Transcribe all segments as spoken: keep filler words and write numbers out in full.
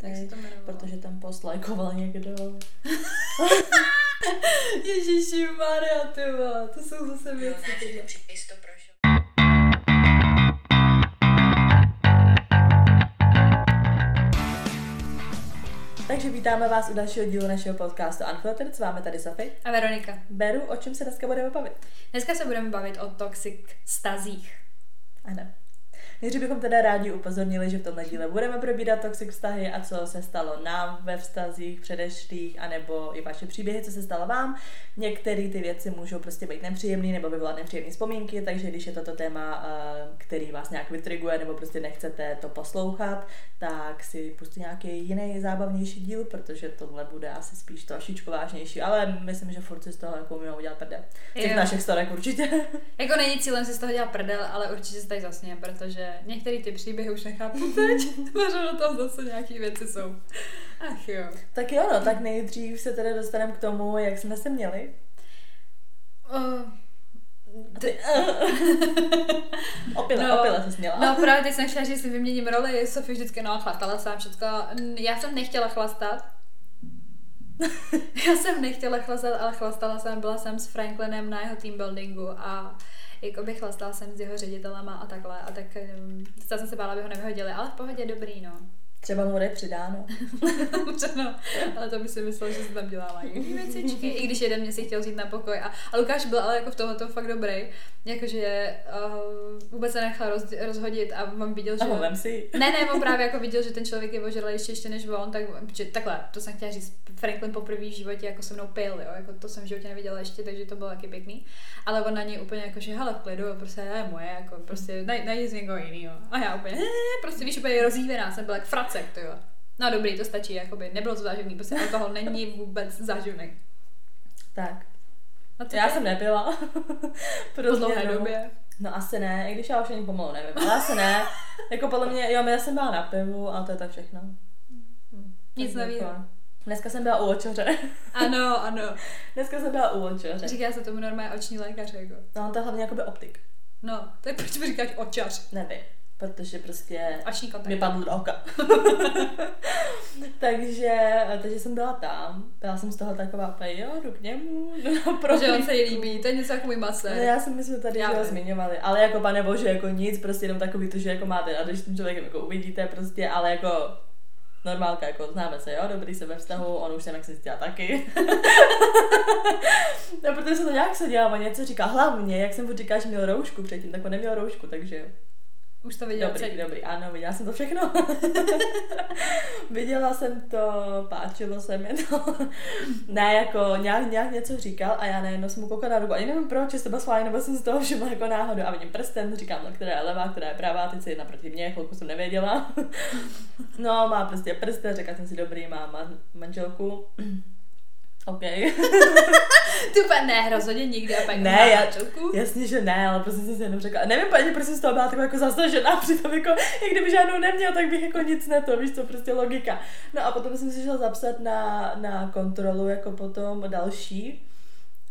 Tak se to jmenovalo. Protože tam post lajkoval někdo. Ježiši Maria, tyba, to jsou zase věci. No, to prošlo. Takže vítáme vás u dalšího dílu našeho podcastu Unfiltered, s vámi tady Sofie a Veronika. Beru, o čem se dneska budeme bavit? Dneska se budeme bavit o toxic vztazích. Ano. Nejdřív bychom teda rádi upozornili, že v tomhle díle budeme probírat toxic vztahy a co se stalo nám ve vztazích předešlých, anebo i vaše příběhy, co se stalo vám. Některé ty věci můžou prostě být nepříjemné nebo vyvolat nepříjemné vzpomínky, takže když je toto téma, který vás nějak vytriguje nebo prostě nechcete to poslouchat, tak si pustí nějaký jiný zábavnější díl, protože tohle bude asi spíš trošičku vážnější, ale myslím, že furt si z toho jako umíme udělat prdel. Těch našich storek určitě. Jako není cílem si z toho dělat prdel, ale určitě se tady zasněm, protože některé ty příběhy už nechápu teď, protože do toho zase nějaké věci jsou. Ach jo. Tak jo, no, tak nejdřív se teda dostaneme k tomu, jak jsme se měli. Uh, ty, uh. opila, no, opila se směla. No právě teď jsem šla, že si vyměním roli, Sofie vždycky no chlastala sám všechno. Já jsem nechtěla chlastat. Já jsem nechtěla chlastat, ale chlastala jsem, byla jsem s Franklinem na jeho teambuildingu a jakoby chlastala jsem s jeho ředitelama a takhle a tak jsem se bála, aby ho nevyhodili, ale v pohodě dobrý, no. Třeba mu bude přidáno. No, ale to by si myslela, že se tam dělala jiný věcičky, i když jeden mě si chtěl říct na pokoj a, a Lukáš byl ale jako v tomto fakt dobrý, jakože uh, vůbec se nechal roz, rozhodit a on viděl, že... Ahoj, si. Ne, ne, on právě jako viděl, že ten člověk je ožralejší ještě než on, tak, že, takhle, to jsem chtěla říct, Franklin poprvé v životě jako se mnou pil, jo, jako to jsem v životě neviděla ještě, takže to bylo taky pěkný, ale on na něj úplně jako, že hele, v klidu, prostě je moje, jako prostě najít nej z někoho jinýho a já úplně, ne, prostě víš, úplně rozjívená jsem byla jak frak. No dobrý, to stačí, jakoby nebylo to záživný, prostě alkohol není vůbec záživný. Tak. Já tady? Jsem nepila. Po dlouhé době. No asi ne, i když já už ani pomalu nevím, ale asi ne. Jako podle mě, jo, já jsem byla na pivu a to je tak všechno. Hm. Nic neví. Dneska jsem byla u očoře. Ano, ano. Dneska jsem byla u očoře. Říká se tomu normálně oční lékař, jako. No to je hlavně jakoby optik. No, to je proč mi říkáš očař. Nevím. Protože prostě mi padl do oka. takže, takže jsem byla tam. Byla jsem z toho taková, jo, jdu k němu. Protože on se jí líbí, to je něco jak můj masér. No, já si myslím, že tady ho zmiňovali. Ale jako pane bože, jako nic, prostě jenom takový to, že jako máte, a když s tím člověkem jako uvidíte prostě, ale jako normálka, jako známe se, jo, dobrý se ve vztahu, on už jsem jak se cítila taky. No, protože se to nějak se dělá, on něco říká, hlavně, jak jsem mu říkala, že měl roušku předtím, tak on neměl roušku, takže... Už to viděla dobrý, celý. Dobrý, ano, viděla jsem to všechno. Viděla jsem to, páčilo se mi to. Ne, jako nějak, nějak něco říkal a já najednou jsem mu koukala na ruku. Ani nevím proč, jestli to byla schválně, nebo jsem z toho všimla jako náhodou. A vidím prstem, říkám, no, která je levá, která je pravá, teď se jedna proti mě, chvilku jsem nevěděla. No, má prostě prsten, řekla jsem si dobrý, má man- manželku. OK. Ty úplně ne, rozhodně nikdy a paní ne, já, jasně, že ne, ale prostě jsem si jenom řekla. Nevím, paní, prostě z toho byla taková jako zasažená, přitom jako, jak kdyby žádnou neměl, tak bych jako nic neto, víš co, prostě logika. No a potom jsem si šla zapsat na, na kontrolu jako potom další,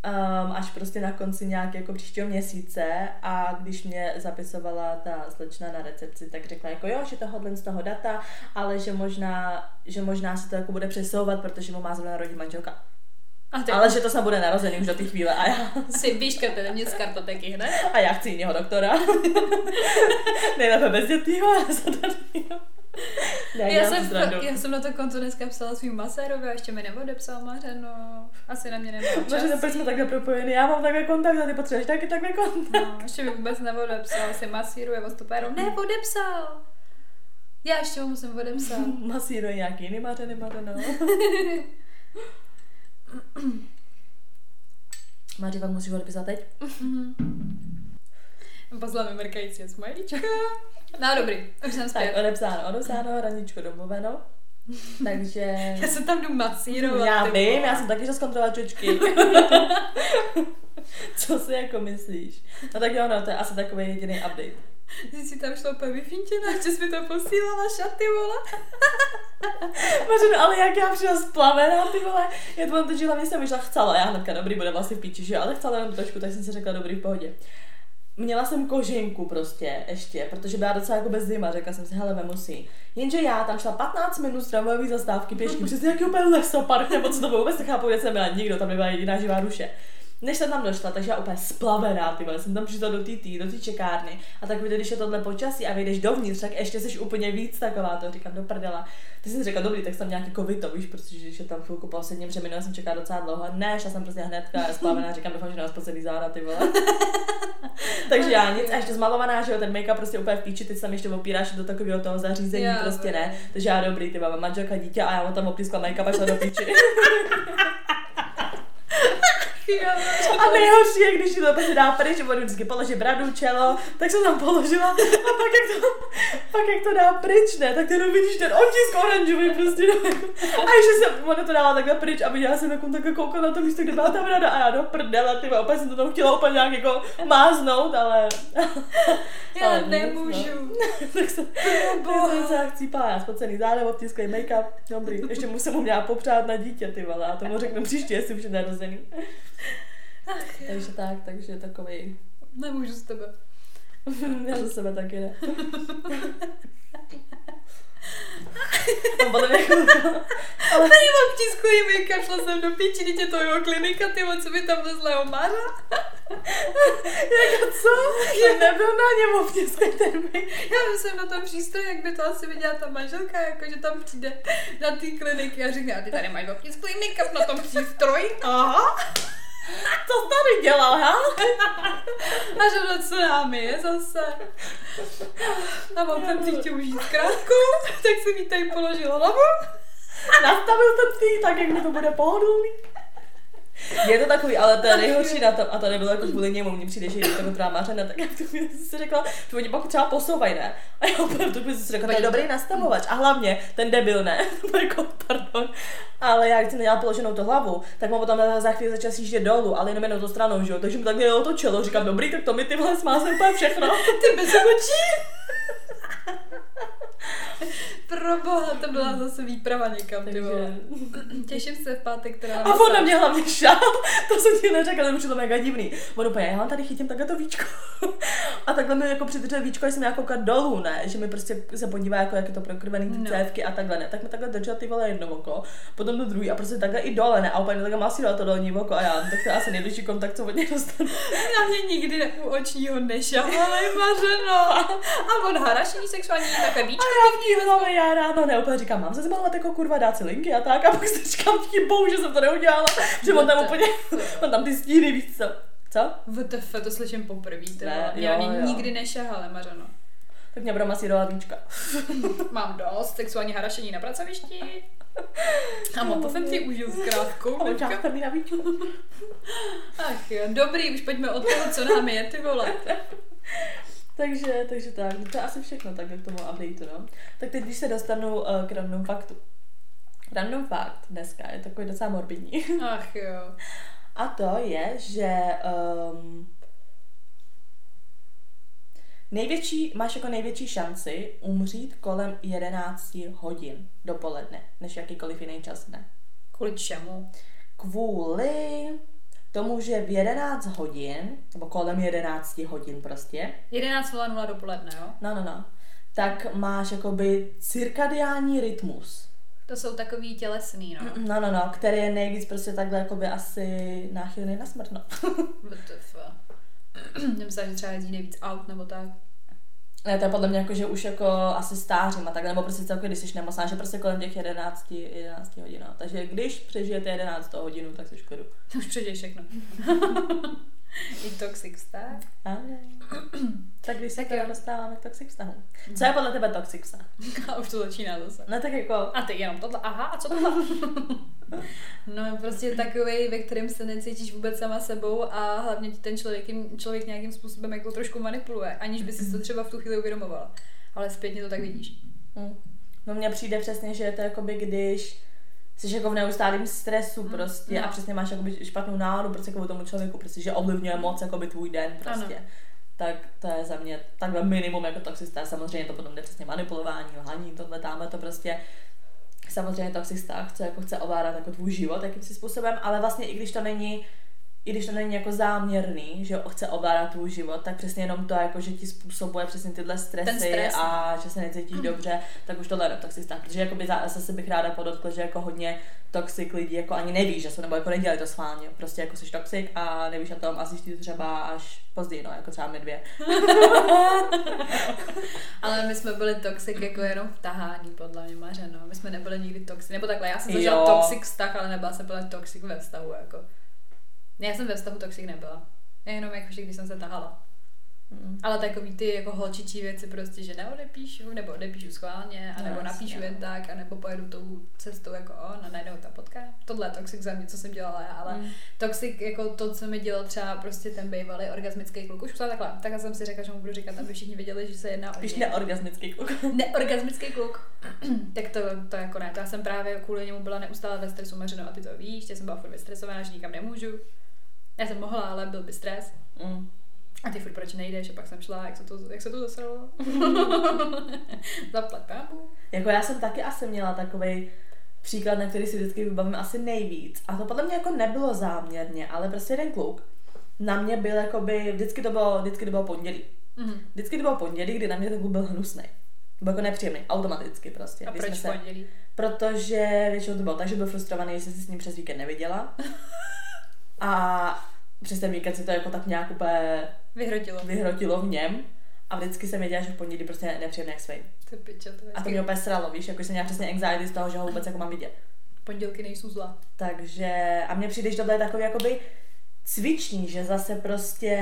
um, až prostě na konci nějak jako příštího měsíce a když mě zapisovala ta slečna na recepci, tak řekla jako jo, že tohohle z toho data, ale že možná, že možná se to jako bude přesouvat, protože mu má zrovna narodit manželka. Ale že to snad bude narozený už do té chvíle a já... Si vyškrtete mě z kartoteky hned. A já chci jiného doktora. Nejlepší bez dětnýho, ale zadarnýho. Já, já, jsem, já jsem na to konto dneska psala svým masérovi a ještě mi neodepsal Mařeno. Asi na mě nemá čas. Mařeno, proč jsme takhle propojený? Já mám takhle kontakt a ty potřebuješ taky takhle kontakt. No, ještě mi vůbec neodepsal. Si masíruje o stopéru. Neodepsal! Já ještě ho musím odepsat. Masíruje nějaký jiný Mařeny, Mařeno. Maří, vám musíš odpisat teď? Poslala mi mrkající a smajlíčka. No dobrý, už jsem zpět. Tak odepsáno, odepsáno, raničko domluveno. Takže... Já jsem tam jdu masírovat. Já vím, já jsem taky šla zkontrolovat čočky. Co si jako myslíš? No tak jo, no, to je asi takový jediný update. Že si tam šla úplně vyfintěná, že jsi mi to posílala šaty, vole. Mařeno, ale jak já přišla splavená, ty vole. Já to mám točila, mě jsem myšla, chcela, já hnedka dobrý, bude vlastně v píči, že jo, ale chcela jenom točku, tak jsem si řekla dobrý, v pohodě. Měla jsem koženku prostě ještě, protože byla docela jako bez zima, řekla jsem si, hele, vemu si. Jenže já tam šla patnáct minut z tramvajové zastávky pěšky, přesně jaký úplně lesopark, nebo co to bylo, vůbec nechápu, kde jsem byla, nikdo, tam nebyla jediná živá duše. Než jsem tam došla, takže já úplně splavená, ty vole, jsem tam přišla do té do té čekárny a tak, když je tohle počasí a vyjdeš dovnitř, tak ještě jsi úplně víc taková, to říkám do prdela. Ty jsi řekla, dobrý, tak jsem nějaký covid, to víš, protože když je tam chvilku po sedním břemenu, já jsem čekala docela dlouho, ne, šla jsem prostě hnedka splavená, říkám, doufám, že nás posedí záda, ty vole. Takže já nic, a ještě zmalovaná, že jo, ten make-up prostě úplně v píči, teď se ještě opíráš do takového toho zařízení, já, prostě ne. Takže já dobrý, ty mám manželka, dítě a já mám tam oplískla make-up a šla do píči. A nejhorší je, když to se dá pryč, on vždycky položí bradu, čelo, tak jsem tam položila a pak jak to, pak jak to dá pryč, ne, tak ten vidíš ten otisk oranžový prostě, ne? A ještě jsem, ona to dala takhle pryč a viděla jsem takovou takhle koukala na to místo, kde byla ta brada a já do prdela, ty opět jsem to tam chtěla úplně nějak jako máznout, ale... Já ale nemůžu. Tak jsem docela chcípala, já spocený záda, obtisklý make-up, dobrý, ještě mu jsem mu měla popřát na dítě, ty vole, a tomu řeknu příště, jestli už je narozený. Ach, takže tak, takže takovej. Nemůžu z tebe. Já za sebe taky ne. Podle mě chvilka. Ale... Tady mám tiskový make-up, šla jsem do píči, dítě to jeho klinika, tymo, co by tam vlezla omára. Jako co? Já nebyl na něm obtisklý ten make-up. Já myslím na tom přístroj, jak by to asi viděla ta manželka, jakože tam přijde na té kliniky a říká, ty tady máš obtisklý make-up na tom přístroji. Aha. Co tady dělal, ha? A že co nám je zase. A mám ten příště užít krátku, tak se mi tady položil hlavu. Nastavil ten tý, tak jak mi to bude pohodlný. Je to takový, ale to je nejhorší na tom, a to nebylo jako kvůli němu, mně přijde, že je to dobrá mařena, tak jak to mi si řekla, že oni pak třeba posouvají, ne? A já opravdu to bych si řekla, to je dobrý nastavovač, a hlavně ten debil, ne? Jako, pardon. Ale já, když jsem nedělala položenou tu hlavu, tak mám potom za chvíli začal jít dolů, ale jenom jenom to stranou, že jo? Takže mi tak jelo to čelo, říkám, dobrý, tak to mi tyhle smázne úplně všechno. Ty bez očí. Proboha, to byla zase výprava někam, ty vole. Těším se v pátek, která... A on na mě hlavně šál, to jsem ti neřekla, to je to mega divný. On úplně, já vám tady chytím takhle to víčko. A takhle mi jako přidržel víčko, až jsem já koukat dolů, ne? Že mi prostě se podívá, jako jak je to prokrvený, ty no. Cévky a takhle, ne? Tak mi takhle držel ty vole jedno oko, potom to druhý a prostě takhle i dole, ne? A úplně takhle masíroval to dolní oko a já, tak to asi nejbližší kontakt, co od něj dostanu. Na mě nikdy u očního nešavala, Mařeno. A on harašení sexuální takhle víčko. Ale já ráno ne, úplně říkám, mám se zmalovat jako kurva, dát si linky a tak a pak se říkám chybou, že jsem to neudělala, že on tam úplně, on tam ty stíny, víc co, co? W T F, to slyším poprvé, teda, já mě nikdy nešahala, Mařano. Tak mě budou masírovat líčka. Mám dost, sexuální harašení na pracovišti. Ano, to jsem si užil s krátkou. Ach jo, dobrý, už pojďme od toho, co nám je, ty vole. Takže, takže tak, to je asi všechno tak k tomu updateu, no. Tak teď, když se dostanu uh, k random faktu. Random fakt dneska je takový docela morbidní. Ach jo. A to je, že um, největší, máš jako největší šanci umřít kolem jedenáct hodin dopoledne, než jakýkoliv jiný čas dne. Kvůli čemu? Kvůli... tomu, že v jedenáct hodin, nebo kolem jedenáct hodin prostě. jedenáct hodin dopoledne, jo? No, no, no. Tak máš jakoby cirkadiální rytmus. To jsou takový tělesný, no. No, no, no, který je nejvíc prostě takhle jakoby asi náchylný na smrt, no. W T F. Nemyslám, že třeba jezdí nejvíc aut, nebo tak. Ne, to je podle mě jako, že už jako asi stářím a tak, nebo prostě celkově, když jsi nemocná, že prostě kolem těch jedenáct hodin. Takže když přežijete jedenáct hodinu, tak jsi v klidu. Už přežiješ všechno. I toxic vztah. Ale. Tak když se teda dostáváme k toxic vztahu. Co je podle tebe toxic vztah? A už to začíná zase. No tak jako... A ty jenom tohle, aha, a co tohle? No prostě takovej, ve kterém se necítíš vůbec sama sebou a hlavně ti ten člověk, člověk nějakým způsobem jako trošku manipuluje, aniž by si to třeba v tu chvíli uvědomovala. Ale zpětně to tak vidíš. Mm. No mně přijde přesně, že je to jakoby když... jsi jako v neustálém stresu prostě mm, no. A přesně máš jakoby špatnou náladu prostě kvůli tomu člověku, prostě, že ovlivňuje moc jakoby tvůj den prostě. Ano. Tak to je za mě takhle minimum jako toxicista, samozřejmě to potom jde přesně manipulování, lhaní, tohle, tamhle to prostě. Samozřejmě toxicista chce, jako chce ovládat jako tvůj život jakým si způsobem, ale vlastně i když to není i když to není jako záměrný, že chce ovládat tvůj život, tak přesně jenom to, jako, že ti způsobuje přesně tyhle stresy stres. A že se necítíš mm. dobře, tak už tohle ne, toxic tak. Protože jakoby zase bych ráda podotkla, že jako hodně toxic lidí jako ani nevíš, že jsou, nebo jako nedělají to schválně, prostě jako jsi toxic a nevíš o tom a jsi ty třeba až později, no, jako třeba my dvě. Ale my jsme byli toxic jako jenom v tahání, podle mě Mařeno. My jsme nebyli nikdy toxic, nebo takhle, já jsem zažila toxic vztah, ale nebyla jsem byla toxic ve vztahu, jako. Já jsem ve vztahu toxic nebyla. Já jenom jako vždy, když jsem se tahala. Mm. Ale takový ty jako holčičí věci prostě, že neodepíšu, nebo odepíšu schválně, anebo no, napíšu jen tak, anebo pojedu tou cestou jako on a najednou ta potká. Tohle je toxic za mě, co jsem dělala já, ale mm. toxic jako to, co mi dělal třeba prostě ten bývalý orgasmický kluk. Už to takhle, takhle jsem si řekla, že mu budu říkat, aby všichni věděli, že se jedná o něj. Neorgasmický kluk. Neorgasmický kluk. Tak to, to jako ne, to já jsem právě kvůli němu byla neustále ve stresu, Mařeno, a ty to víš, že jsem byla furt vystresovaná, že nikam nemůžu. Já jsem mohla, ale byl by stres. Mm. A ty furt proč nejdeš, a pak jsem šla, jak se to, jak se to zasralo. Zaplať pámu. Jako já jsem taky asi měla takovej příklad, na který si vždycky vybavím asi nejvíc. A to podle mě jako nebylo záměrně, ale prostě jeden kluk na mě byl jakoby, vždycky to bylo, vždycky to bylo pondělí. Mm-hmm. Vždycky to bylo pondělí, kdy na mě to byl hnusný. Byl jako nepříjemný, automaticky prostě. A když proč se, pondělí? Protože většinou to bylo tak, že byl frustrovaný, že jsem se s ním přes víkend neviděla. A přes ten víkend se to jako tak nějak úplně vyhrotilo. vyhrotilo v něm a vždycky jsem věděla, že v pondělí prostě nepříjemný jak svej. A to mě úplně sralo, víš, jako jsem měla přesně anxiety z toho, že ho vůbec jako mám vidět. Pondělky nejsou zla. Takže a mně přijde, že tohle je takový jakoby cvičný, že zase prostě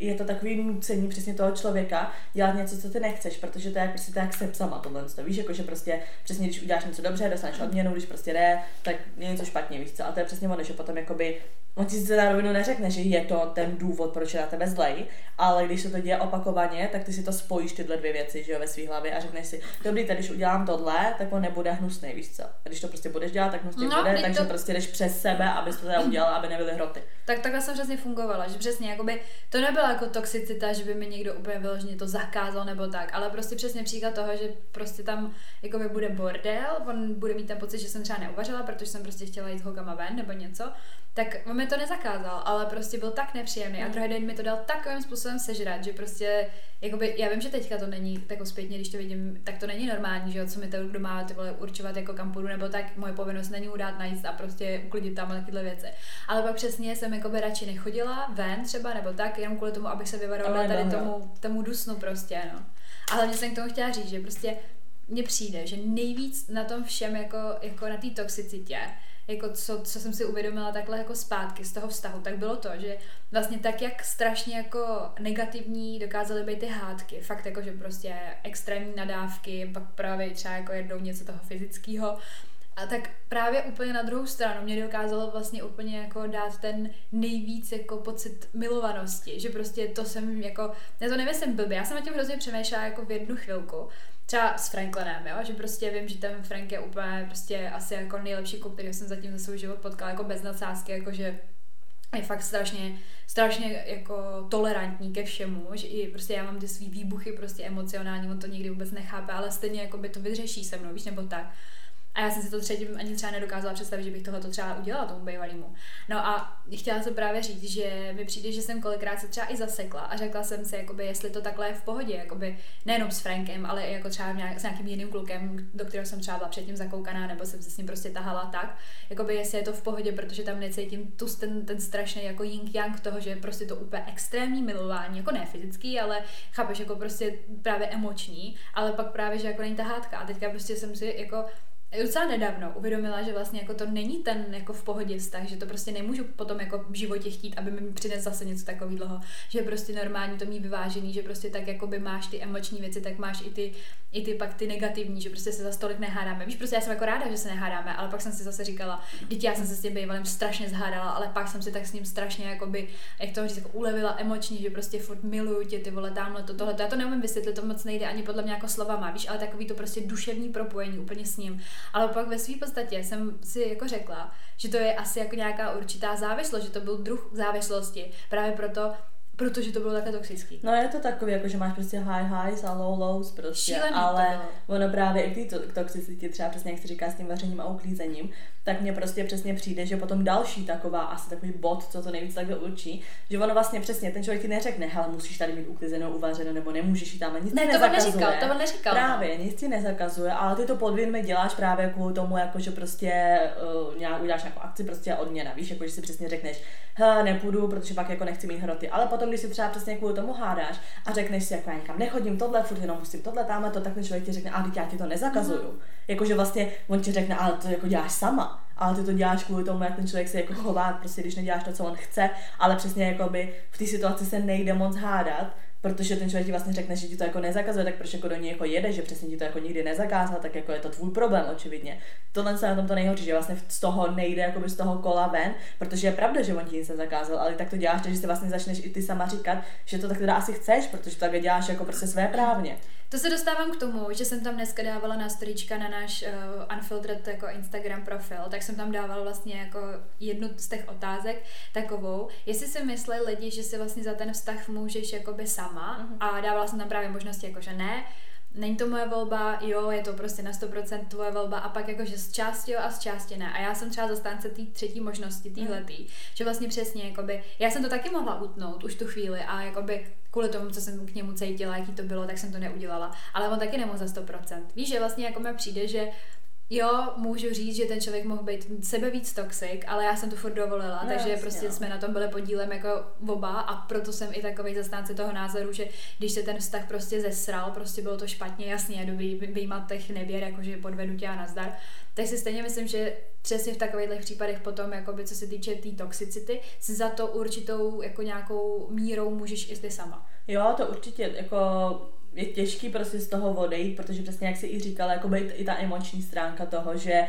je to takový nucení přesně toho člověka dělat něco, co ty nechceš, protože to je prostě tak se psama tohle, to víš, jakože prostě přesně když uděláš něco dobře, dostaneš odměnu, když prostě ne, tak je něco špatně, víš co, a to je přesně ono, že potom jakoby, on ti se na rovinu neřekne, že je to ten důvod, proč je na tebe zlej, ale když se to děje opakovaně, tak ty si to spojíš tyhle dvě věci, že jo, ve svý hlavě a řekneš si, dobrý, tak když udělám tohle, tak on nebude hnusný, víš co, a když to prostě budeš dělat, tak hnusný no, bude, takže to... prostě jdeš přes sebe, abys to teda udělala, aby nebyly hroty. Tak takhle jsem přesně fungovala, že přesně jakoby, to nebyla jako toxicita, že by mi někdo úplně vyloženě to zakázal nebo tak, ale prostě přesně příklad toho, že prostě tam jakoby bude bordel, on bude mít ten pocit, že jsem třeba neuvařila, protože jsem prostě chtěla jít s holkama ven nebo něco, tak on mi to nezakázal, ale prostě byl tak nepříjemný a druhý den mi to dal takovým způsobem sežrat, že prostě jakoby, já vím, že teďka to není tak zpětně, když to vidím, tak to není normální, že jo, co mi to kdo má ty vole určovat jako kam půjdu nebo tak, moje povinnost není udát najít a prostě uklidit tam tyhle věci. Ale pak přesně jsem jakoby radši nechodila ven třeba nebo tak, jenom kvůli tomu, abych se vyvarovala tady tomu, tomu dusnu prostě, no. A hlavně jsem k tomu chtěla říct, že prostě mně přijde, že nejvíc na tom všem jako, jako na té toxicitě, jako co, co jsem si uvědomila takhle jako zpátky z toho vztahu, tak bylo to, že vlastně tak, jak strašně jako negativní dokázaly být ty hádky, fakt jako, že prostě extrémní nadávky, pak právě třeba jako jednou něco toho fyzického, a tak právě úplně na druhou stranu mě dokázalo vlastně úplně jako dát ten nejvíc jako pocit milovanosti, že prostě to jsem jako, já to nemyslím blbě, já jsem na tím hrozně přemýšlela jako v jednu chvilku, třeba s Franklinem, jo, že prostě vím, že ten Frank je úplně prostě asi jako nejlepší kluk, který jsem zatím za svůj život potkala, jako bez nadsázky, jakože je fakt strašně, strašně jako tolerantní ke všemu, že i prostě já mám ty svý výbuchy prostě emocionální, on to nikdy vůbec nechápe, ale stejně jako by to vyřeší se mnou, víš, nebo tak. A já jsem si to třetím ani třeba nedokázala představit, že bych tohleto třeba udělala tomu bývalýmu. No a chtěla jsem právě říct, že mi přijde, že jsem kolikrát se třeba i zasekla a řekla jsem si, jakoby, jestli to takhle je v pohodě, jakoby, nejenom s Frankem, ale i jako třeba nějak, s nějakým jiným klukem, do kterého jsem třeba byla předtím zakoukaná, nebo jsem se s ním prostě tahala tak, jakoby, jestli je to v pohodě, protože tam necítím tu, ten, ten strašný jako yin-yang toho, že je prostě to úplně extrémní milování, jako ne fyzický, ale chápeš, jako prostě právě emoční, ale pak právě, že jako není ta hádka. A teďka prostě jsem si jako docela nedávno uvědomila, že vlastně jako to není ten jako v pohodě vztah, že to prostě nemůžu potom jako v životě chtít, aby mi přinesl zase něco takového, že prostě normální to mít vyvážený, že prostě tak jako by máš ty emoční věci, tak máš i ty, i ty pak ty negativní, že prostě se za tolik nehádáme. Víš, prostě já jsem jako ráda, že se nehádáme, ale pak jsem si zase říkala, dítě, já jsem se s tím bývalým strašně zhádala, ale pak jsem si tak s ním strašně jakoby, jak to říct, jako ulevila emočně, že prostě furt miluju tě, ty vole, tamhle to, tohle, to já to neumím vysvětlit, to moc nejde ani podle mě jako slovama, víš, ale takový to prostě duševní propojení úplně s ním. Ale pak ve své podstatě jsem si jako řekla, že to je asi jako nějaká určitá závislost, že to byl druh závislosti. Právě proto Protože to bylo takhle toxický. No je to takový, jako že máš prostě high highs a low lows prostě, šílený, ale ono právě i ty toxicity třeba přesně jak se říká s tím vařením a uklízením, tak mně prostě přesně přijde, že potom další taková, asi takový bod, co to nejvíc takhle určí, že ono vlastně přesně, ten člověk ti neřekne, hele, musíš tady mít uklizenou, uvařeno, nebo nemůžeš jít tam, nic ne, ti nezakazuje. Ne, to on neříkal. Právě, nic ti nezakazuje, ale ty to podvědomě děláš právě kvůli tomu, jako že prostě uh, nějak uděláš nějakou akci, prostě odměna, víš, jako že si přesně řekneš, hele, nepůjdu, protože pak jako nechci mít hroty, ale potom když si třeba přesně kvůli tomu hádáš a řekneš si, jako já nikam nechodím, tohle, furt jenom musím tohle, tamhle to, tak ten člověk ti řekne, a já ti to nezakazuju. Mm. Jakože vlastně on ti řekne, ale to jako děláš sama. Ale ty to děláš kvůli tomu, jak ten člověk se jako chová, prostě když neděláš to, co on chce, ale přesně jakoby v té situaci se nejde moc hádat, protože ten člověk ti vlastně řekne, že ti to jako nezakazuje, tak proč jako do něj jako jede, že přesně ti to jako nikdy nezakázal, tak jako je to tvůj problém očividně. Tohle se na tom to nejhorší, že vlastně z toho nejde jakoby z toho kola ven, protože je pravda, že on ti nic nezakázal, ale tak to děláš, takže si vlastně začneš i ty sama říkat, že to tak teda asi chceš, protože to tak děláš jako prostě svéprávně. To se dostávám k tomu, že jsem tam dneska dávala na storyčka na náš uh, Unfiltered jako Instagram profil, tak jsem tam dávala vlastně jako jednu z těch otázek takovou, jestli si myslí lidi, že si vlastně za ten vztah můžeš jakoby sama a dávala jsem tam právě možnosti jako, že ne, není to moje volba, jo, je to prostě na sto procent tvoje volba a pak jakože z části jo a z části ne. A já jsem třeba zastánce té třetí možnosti, týhletý, že vlastně přesně, jakoby, já jsem to taky mohla utnout už tu chvíli a jakoby kvůli tomu, co jsem k němu cítila, jaký to bylo, tak jsem to neudělala, ale on taky nemohl za sto procent. Víš, že vlastně jako mi přijde, že jo, můžu říct, že ten člověk mohl být sebe víc toxic, ale já jsem to furt dovolila, no, takže jasně, prostě no. Jsme na tom byli podílem jako oba a proto jsem i takovej zastánce toho názoru, že když se ten vztah prostě zesral, prostě bylo to špatně, jasně, je dobrý vyjímat těch nevěr, jakože podvedu tě a nazdar, tak si stejně myslím, že přesně v takových případech potom, jakoby, co se týče té tý toxicity, si za to určitou jako nějakou mírou můžeš i ty sama. Jo, to určitě, jako... je těžký prostě z toho odejít, protože přesně jak jsi i říkala, jako by i ta emoční stránka toho, že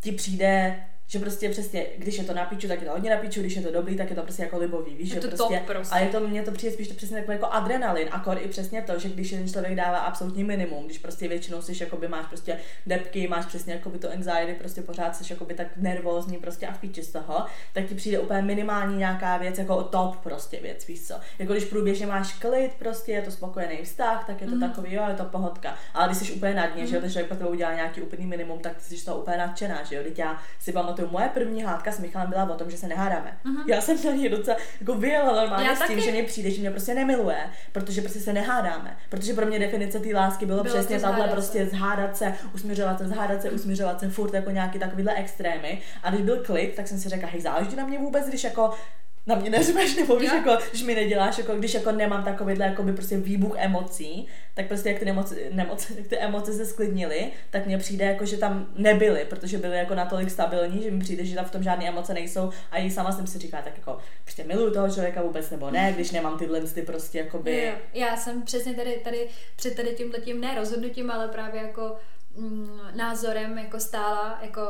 ti přijde, že prostě přesně, když je to na píču, tak je to hodně na píču, když je to dobrý, tak je to prostě jako libový, víš, je to že prostě, prostě. A je to mně to přijde spíš to přesně jako, jako adrenalin, akor i přesně to, že když ten člověk dává absolutní minimum, když prostě většinou seš jakoby máš prostě depky, máš přesně jakoby to anxiety, prostě pořád seš jakoby tak nervózní prostě a v píči z toho, tak ti přijde úplně minimální nějaká věc jako top prostě věc, víš co? Jako když průběžně máš klid, prostě je to spokojený vztah, tak je to mm. takový, jo, je to pohodka. Ale když jsi úplně na dně, mm. že jo, ten člověk pro tebe udělá nějaký úplný minimum, tak ty jsi to úplně nadšená, že jo, teď já si pamatuju, moje první hádka s Michalem byla o tom, že se nehádáme. Uh-huh. Já jsem na něj docela jako vyjela normálně já s tím, taky... že mě přijde, že mě prostě nemiluje, protože prostě se nehádáme. Protože pro mě definice té lásky bylo, bylo přesně tahle prostě zhádat se, usmířovat se, zhádat se, usmířovat se, furt jako nějaký takovýhle extrémy. A když byl klid, tak jsem si řekla, hej, záleží na mě vůbec, když jako na mě neřveš, nebo víš, jako, když mi neděláš, jako, když jako nemám takovýhle jakoby, prostě výbuch emocí, tak prostě jak ty nemoci, nemoci, jak ty emoce se sklidnily, tak mně přijde, jako, že tam nebyly, protože byly jako natolik stabilní, že mi přijde, že tam v tom žádné emoce nejsou a i sama jsem si říkala, tak jako prostě miluju toho člověka vůbec nebo ne, když nemám tyhle ty prostě jakoby... Jo, já jsem přesně tady, tady před tady tímhletím ne rozhodnutím, ale právě jako mm, názorem jako stála, jako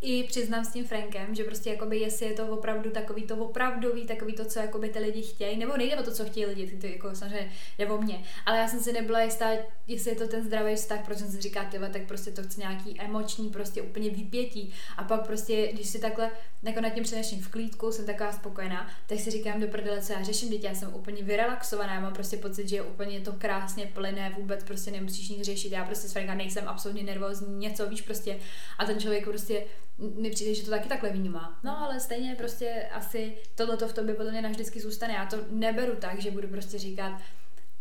i přiznám s tím Frankem, že prostě jakoby jestli je to opravdu takový to opravdový, takový to, co jakoby ty lidi chtějí, nebo nejde o to, co chtějí lidi, ty to jako samozřejmě jde o mě, ale já jsem si nebyla jistá, jestli je to ten zdravý vztah, protože jsem si říká, tyva, tak prostě to chce nějaký emoční, prostě úplně vypětí a pak prostě, když si takhle jako nad tím přeneším v klídku, jsem taková spokojená, tak si říkám do prdele, co já řeším, teď já jsem úplně vyrelaxovaná, já mám prostě pocit, že je úplně to krásně plyne, vůbec prostě nemusíš nic řešit, já prostě s Franka nejsem absolutně nervózní, něco víš prostě a ten člověk prostě mi přijde, že to taky takhle vnímá. No ale stejně prostě asi tohleto v tobě podle mě navždycky zůstane. Já to neberu tak, že budu prostě říkat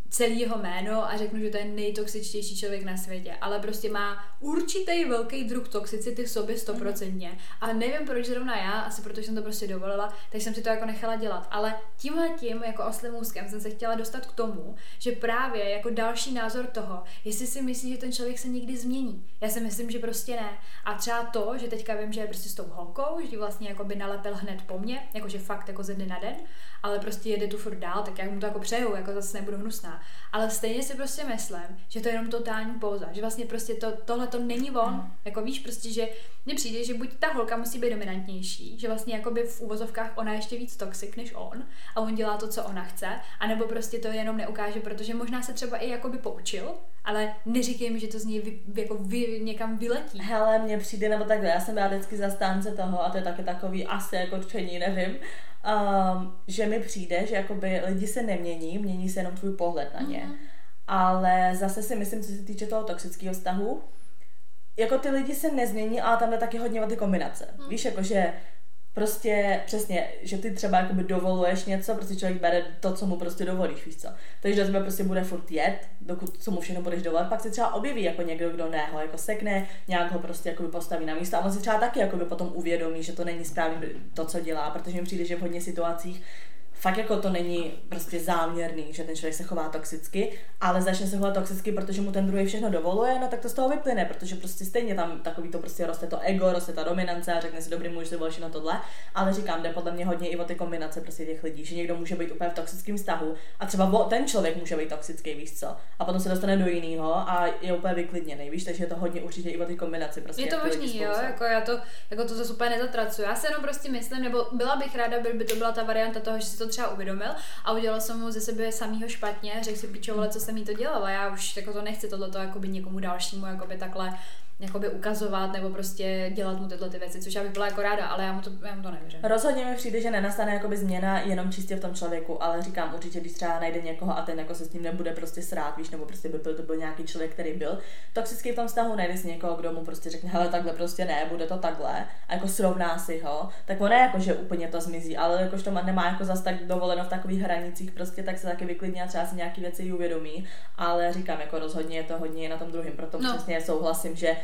celý jeho jméno a řeknu, že to je nejtoxičtější člověk na světě, ale prostě má určitý velký druh toxicity v sobě stoprocentně a nevím proč zrovna já, asi protože jsem to prostě dovolila, tak jsem si to jako nechala dělat, ale tímhle tím jako oslým můzkem jsem se chtěla dostat k tomu, že právě jako další názor toho, jestli si myslí, že ten člověk se nikdy změní. Já si myslím, že prostě ne. A třeba to, že teďka vím, že je prostě s tou holkou, že ji vlastně jako by nalepil hned po mně, jakože fakt jako ze dne na den, ale prostě jede tu furt dál, tak já mu to jako přeju, jako zase nebudu hnusná. Ale stejně si prostě myslím, že to je jenom totální pouza, že vlastně prostě to, tohle to není on, mm. jako víš prostě, že mně přijde, že buď ta holka musí být dominantnější, že vlastně jakoby v uvozovkách ona ještě víc toxic než on a on dělá to, co ona chce, anebo prostě to jenom neukáže, protože možná se třeba i jakoby poučil ale neříkej mi, že to z něj vy, jako vy, někam vyletí. Hele, mně přijde, nebo takhle, já jsem já vždycky zastánce toho, a to je taky takový asi jako čtení, nevím, um, že mi přijde, že jakoby lidi se nemění, mění se jenom tvůj pohled na ně. Mm. Ale zase si myslím, co se týče toho toxického vztahu, jako ty lidi se nezmění, ale tam je taky hodně o ty kombinace. Mm. Víš, jakože prostě přesně, že ty třeba jakoby dovoluješ něco, prostě člověk bere to, co mu prostě dovolíš, víš co. Takže do tebe prostě bude furt jet, dokud co mu všechno budeš dovolit, pak se třeba objeví jako někdo, kdo ne, ho jako sekne, nějak ho prostě jakoby postaví na místo a on si třeba taky jakoby potom uvědomí, že to není správně to, co dělá, protože mi přijde, že v hodně situacích fakt jako to není prostě záměrný, že ten člověk se chová toxicky, ale začne se chovat toxicky, protože mu ten druhý všechno dovoluje, no tak to z toho vyplyne, protože prostě stejně tam takový to prostě roste to ego, roste ta dominance a řekne si dobrý muž, se volší na tohle, ale říkám, jde podle mě hodně i o ty kombinace prostě těch lidí, že někdo může být úplně v toxickém vztahu a třeba ten člověk může být toxický, víš co, a potom se dostane do jiného a je úplně vyklidněný, víš, takže je to hodně určitě i o ty kombinaci prostě. Je to možný, jo, jako já to jako to zase úplně nezatracuju. Já se jenom prostě myslím, nebo byla bych ráda, by to byla ta varianta toho, že to třeba uvědomil a udělal jsem mu ze sebe samýho špatně, řekl si pičo, vole, co jsem jí to dělala, já už jako to nechci tohleto jakoby někomu dalšímu jakoby takhle jakoby ukazovat nebo prostě dělat mu tyhle ty věci, což já bych byla jako ráda, ale já mu to, já mu to nevěřím. Rozhodně mi přijde, že nenastane jakoby změna jenom čistě v tom člověku, ale říkám určitě, když třeba najde někoho a ten jako se s ním nebude prostě srát, víš, nebo prostě by byl, to byl nějaký člověk, který byl toxický v tom vztahu, najde si někoho, kdo mu prostě řekne, hele, takhle prostě ne, bude to takhle, a jako srovná si ho, tak ono jako, že úplně to zmizí, ale jakož to nemá jako zas tak dovoleno v takových hranicích prostě, tak se taky vyklidní a třeba si nějaký věci i uvědomí, ale říkám, jako rozhodně je to hodně na tom druhém, proto no. Přesně souhlasím, že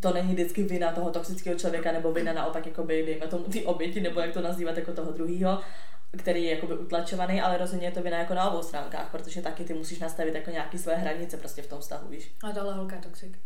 to není vždycky vina toho toxického člověka nebo vina naopak jakoby, dejme tomu ty oběti, nebo jak to nazývat, jako toho druhýho, který je jakoby utlačovaný, ale rozhodně je to vina jako na obou stránkách, protože taky ty musíš nastavit jako nějaký své hranice prostě v tom vztahu, víš. A tahle holka je toxik.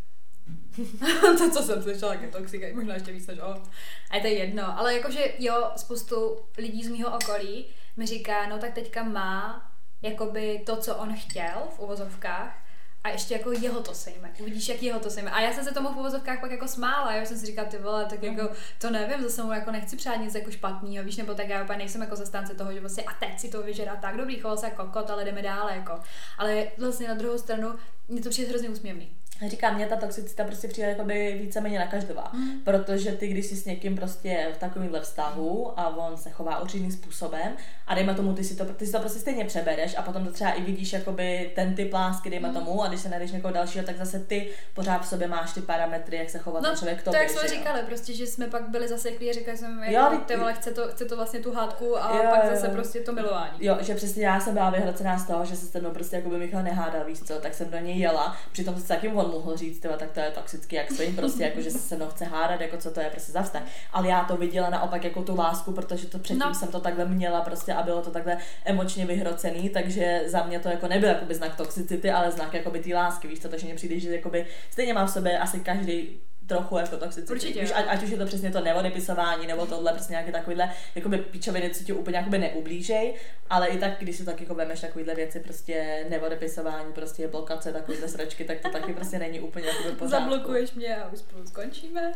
To, co jsem slyšela, jak je toxik, možná ještě víc než on. A je to jedno, ale jakože jo, spoustu lidí z mýho okolí mi říká, no tak teďka má jakoby to, co on chtěl v uvozovkách, a ještě jako jeho to sejme. Uvidíš, jak jeho to sejme. A já jsem se tomu v uvozovkách pak jako smála, já jsem si říkala, ty vole, tak jako to nevím, zase mu jako nechci přát nic jako špatného, víš, nebo tak já úplně nejsem jako zastánce toho, že vlastně a teď si to vyžerá, tak dobrý, choval se jako kokot, ale jdeme dále jako. Ale vlastně na druhou stranu mě to přijde hrozně úsměvný. Říkám, mě ta toxicita prostě přijde jakoby víceméně nakaždová, mm. protože ty, když jsi s někým prostě v takovýmhle vztahu a on se chová určitým způsobem a dejme tomu, ty si to, ty si to prostě stejně přebereš a potom to třeba i vidíš jakoby ten typ lásky, dejme mm. tomu, a když se najdeš někoho dalšího, tak zase ty pořád v sobě máš ty parametry, jak se chovat no, člověk k tobě. No, tak jsme říkali, prostě, že jsme pak byli zaseklí a říkali jsme, jo, jako, ty vole, chce to, chce to vlastně tu hádku a jo, pak zase jo. Prostě to milování. Jo, že přesně já jsem byla vyhrocená z toho, že se se mnou prostě jakoby Michal nehádal, víš co, tak jsem do něj jela, přitom se taky mohl říct, tyhle, tak to je toxický, jak se jim prostě, jako, že se se mnou chce hádat, jako co to je prostě za vztah. Ale já to viděla naopak jako tu lásku, protože to předtím no. jsem to takhle měla prostě a bylo to takhle emočně vyhrocený, takže za mě to jako nebyl jakoby znak toxicity, ale znak jakoby té lásky, víš co, takže mě přijde, že jakoby stejně má v sobě asi každý trochu jako toxicity. Určitě. Víš, ať, ať už je to přesně to neodepisování, nebo tohle, prostě nějaké takovýhle jakoby pičoviny, co ti úplně jakoby neublížej, ale i tak, když si tak jako vemeš takovýhle věci, prostě neodepisování, prostě blokace, takovýhle sračky, tak to taky prostě není úplně jakoby pořádku. Zablokuješ mě a už spolu skončíme.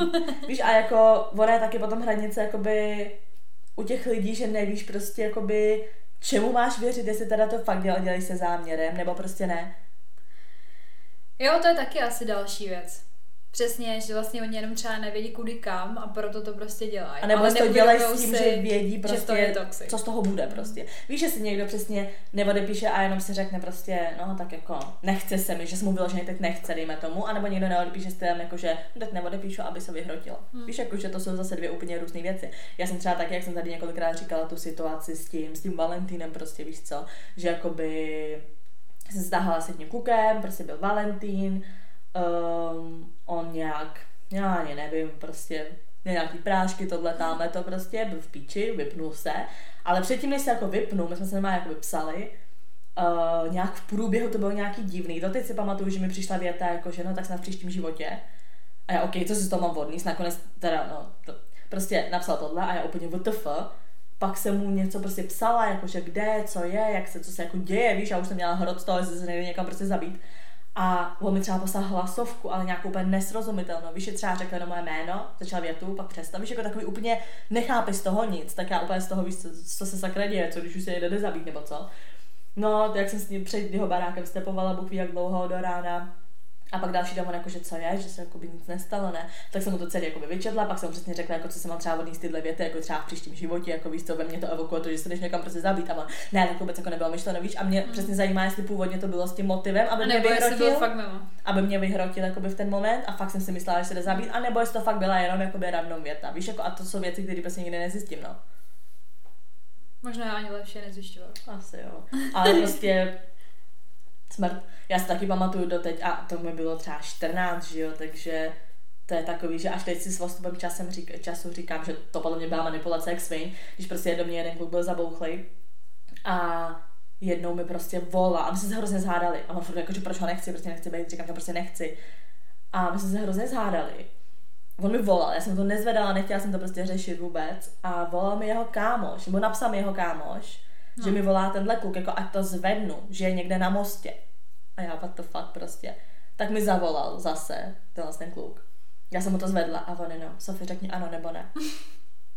Mm. Víš, a jako ona je taky potom hranice jakoby u těch lidí, že nevíš prostě jakoby čemu máš věřit, jestli teda to fakt dělá, dělají se záměrem, nebo prostě ne. Jo, to je taky asi další věc. Přesně, že vlastně oni jenom třeba nevědí kudy kam a proto to prostě dělají. A nebo ale to dělají s tím, si, že vědí prostě, že co z toho bude prostě. Víš, že si někdo přesně neodepíše a jenom si řekne prostě, no tak jako nechce se mi, že jsem mu vyložený, teď nechce, dejme tomu, anebo někdo neodepíše s tím, jakože teď neodepíšu, aby se vyhrotilo. Hmm. Víš, jakože to jsou zase dvě úplně různé věci. Já jsem třeba tak, jak jsem tady několikrát říkala tu situaci s tím, s tím Valentínem prostě, víš co, že jakoby se zdáhala se tím klukem, prostě byl Valentín, um, on nějak, já ani nevím, prostě nějaký prášky, tohle, tamhle to prostě, byl v píči, vypnul se, ale předtím, než se jako vypnul, my jsme se normálně jako vypsali, uh, nějak v průběhu to bylo nějaký divný, doteď si pamatuju, že mi přišla věta, jako že no, tak snad v příštím životě, a já, okej, okay, co si to mám vodný, nakonec teda, no, to, prostě napsal tohle a já úplně W T F, pak jsem mu něco prostě psala, jakože kde, co je, jak se, co se jako děje, víš, já už jsem měla hrot z toho, jestli se nejde někam prostě zabít. A on mi třeba poslal hlasovku, ale nějakou úplně nesrozumitelnou. Víš, že třeba řekla na moje jméno, začala větu, pak přestal. Víš, jako takový úplně nechápeš z toho nic, tak já úplně z toho víš, co, co se sakra děje, co když už se jde zabít nebo co. No, jak jsem s ním před jeho barákem stepovala, Bůh ví jak dlouho, do rána. A pak další den on jakože co je, že se jakoby nic nestalo, ne? Tak jsem mu to celé jakoby vyčetla, pak jsem mu přesně řekla, jako co se má třeba odníst tyhle věty, jako třeba v příštím životě, jako víš co, ve mně to evokuje to, že se jdeš někam prostě zabít, ale ne, tak vůbec jako nebylo myšleno, víš? A mě mm. přesně zajímá, jestli původně to bylo s tím motivem, aby mě vyhrotil, aby mě vyhrotil jakoby v ten moment a fakt jsem si myslela, že se jde zabít, a nebo jestli to fakt byla jenom jakoby random věta, víš, jako a to jsou věci, které prostě nikdy nezjistím, no. Možná ani lepší nezjišťovat. Asi jo. Ale prostě smrt. Já si taky pamatuju doteď, a to mi bylo třeba čtrnáct, že jo, takže to je takový, že až teď si s postupem časem řík, času říkám, že to podle mě byla manipulace jak svin, když prostě do mě jeden kluk byl zabouchlej a jednou mi prostě volá a my jsme se hrozně zhádali a on furt jako, že proč ho nechci, prostě nechci být, říkám, že prostě nechci a my jsme se hrozně zhádali. On mi volal, já jsem to nezvedala, nechtěla jsem to prostě řešit vůbec a volal mi jeho kámoš, nebo napsal mi jeho kámoš, no. Že mi volá tenhle kluk, jako ať to zvednu, že je někde na mostě. A já what the fuck prostě. Tak mi zavolal zase tenhle ten kluk. Já jsem mu to zvedla a on jenom, Sofie, řekni ano nebo ne.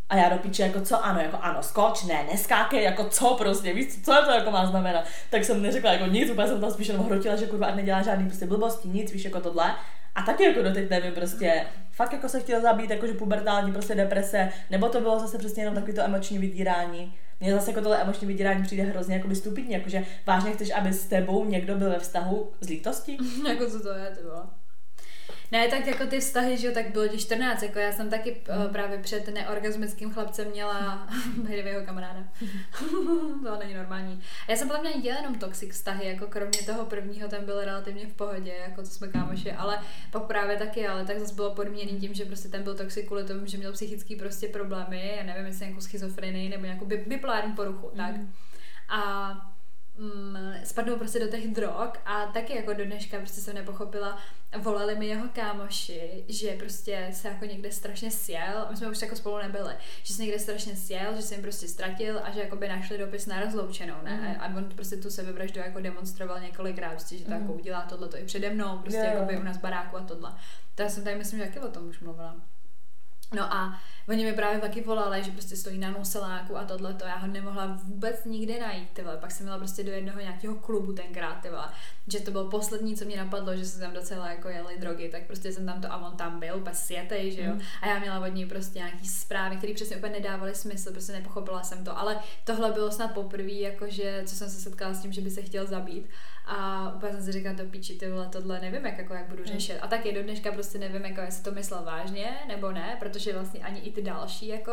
A já do piče, jako co ano, jako ano, skoč, ne, neskákej, jako co prostě, víš, co je to jako má znamenat. Tak jsem neřekla jako nic, úplně jsem tam spíš jenom hrotila, že kurva, ať nedělá žádný prostě blbosti, nic, víš, jako tohle. A taky jako doteď nevím prostě, fakt jako se chtěl zabít, jakože pubertální prostě deprese, nebo to bylo zase přesně jenom takový to emoční vydírání. Mně zase jako tohle emoční vydírání přijde hrozně jakoby stupidní, jakože vážně chceš, aby s tebou někdo byl ve vztahu z lítosti? Jako co to je, to bylo? Ne, tak jako ty vztahy, že jo, tak bylo ti čtrnáct, jako já jsem taky mm. právě před neorgasmickým chlapcem měla hejlivého kamaráda. To není normální. A já jsem byla měla jenom toxic vztahy, jako kromě toho prvního, ten byl relativně v pohodě, jako to jsme kámoši, ale pak právě taky, ale tak zase bylo podmíněný tím, že prostě ten byl toxic kvůli tomu, že měl psychické prostě problémy, já nevím, jestli nějakou schizofrenii nebo nějakou bipolární poruchu, tak. Mm. A spadnou prostě do těch drog a taky jako do dneška prostě jsem nepochopila, volali mi jeho kámoši, že prostě se jako někde strašně sjel, my jsme už jako spolu nebyli, že se někde strašně sjel, že se jim prostě ztratil a že jakoby našli dopis na rozloučenou, ne? Mm. A on prostě tu sebevraždu jako demonstroval několikrát, prostě, že to mm. jako udělá tohleto i přede mnou, prostě yeah. jakoby u nás baráku a tohle. To já jsem tady myslím, že taky o tom už mluvila. No a oni mi právě taky volali, že prostě stojí na noseláku a tohleto, já ho nemohla vůbec nikde najít, ty vole. Pak jsem měla prostě do jednoho nějakého klubu tenkrát, ty vole. Že to bylo poslední, co mě napadlo, že se tam docela jako jeli drogy, tak prostě jsem tam to a on tam byl, úplně sjetej, že jo. Mm. A já měla od něj prostě nějaký zprávy, které přesně úplně nedávaly smysl, prostě nepochopila jsem to, ale tohle bylo snad poprvé, jakože, co jsem se setkala s tím, že by se chtěl zabít. A úplně jsem si říkala, to píči, ty vole, tohle nevím, jak, jako, jak budu řešit. Mm. A taky do dneška prostě nevím, jako, jestli to myslel vážně nebo ne, protože vlastně ani i ty další jako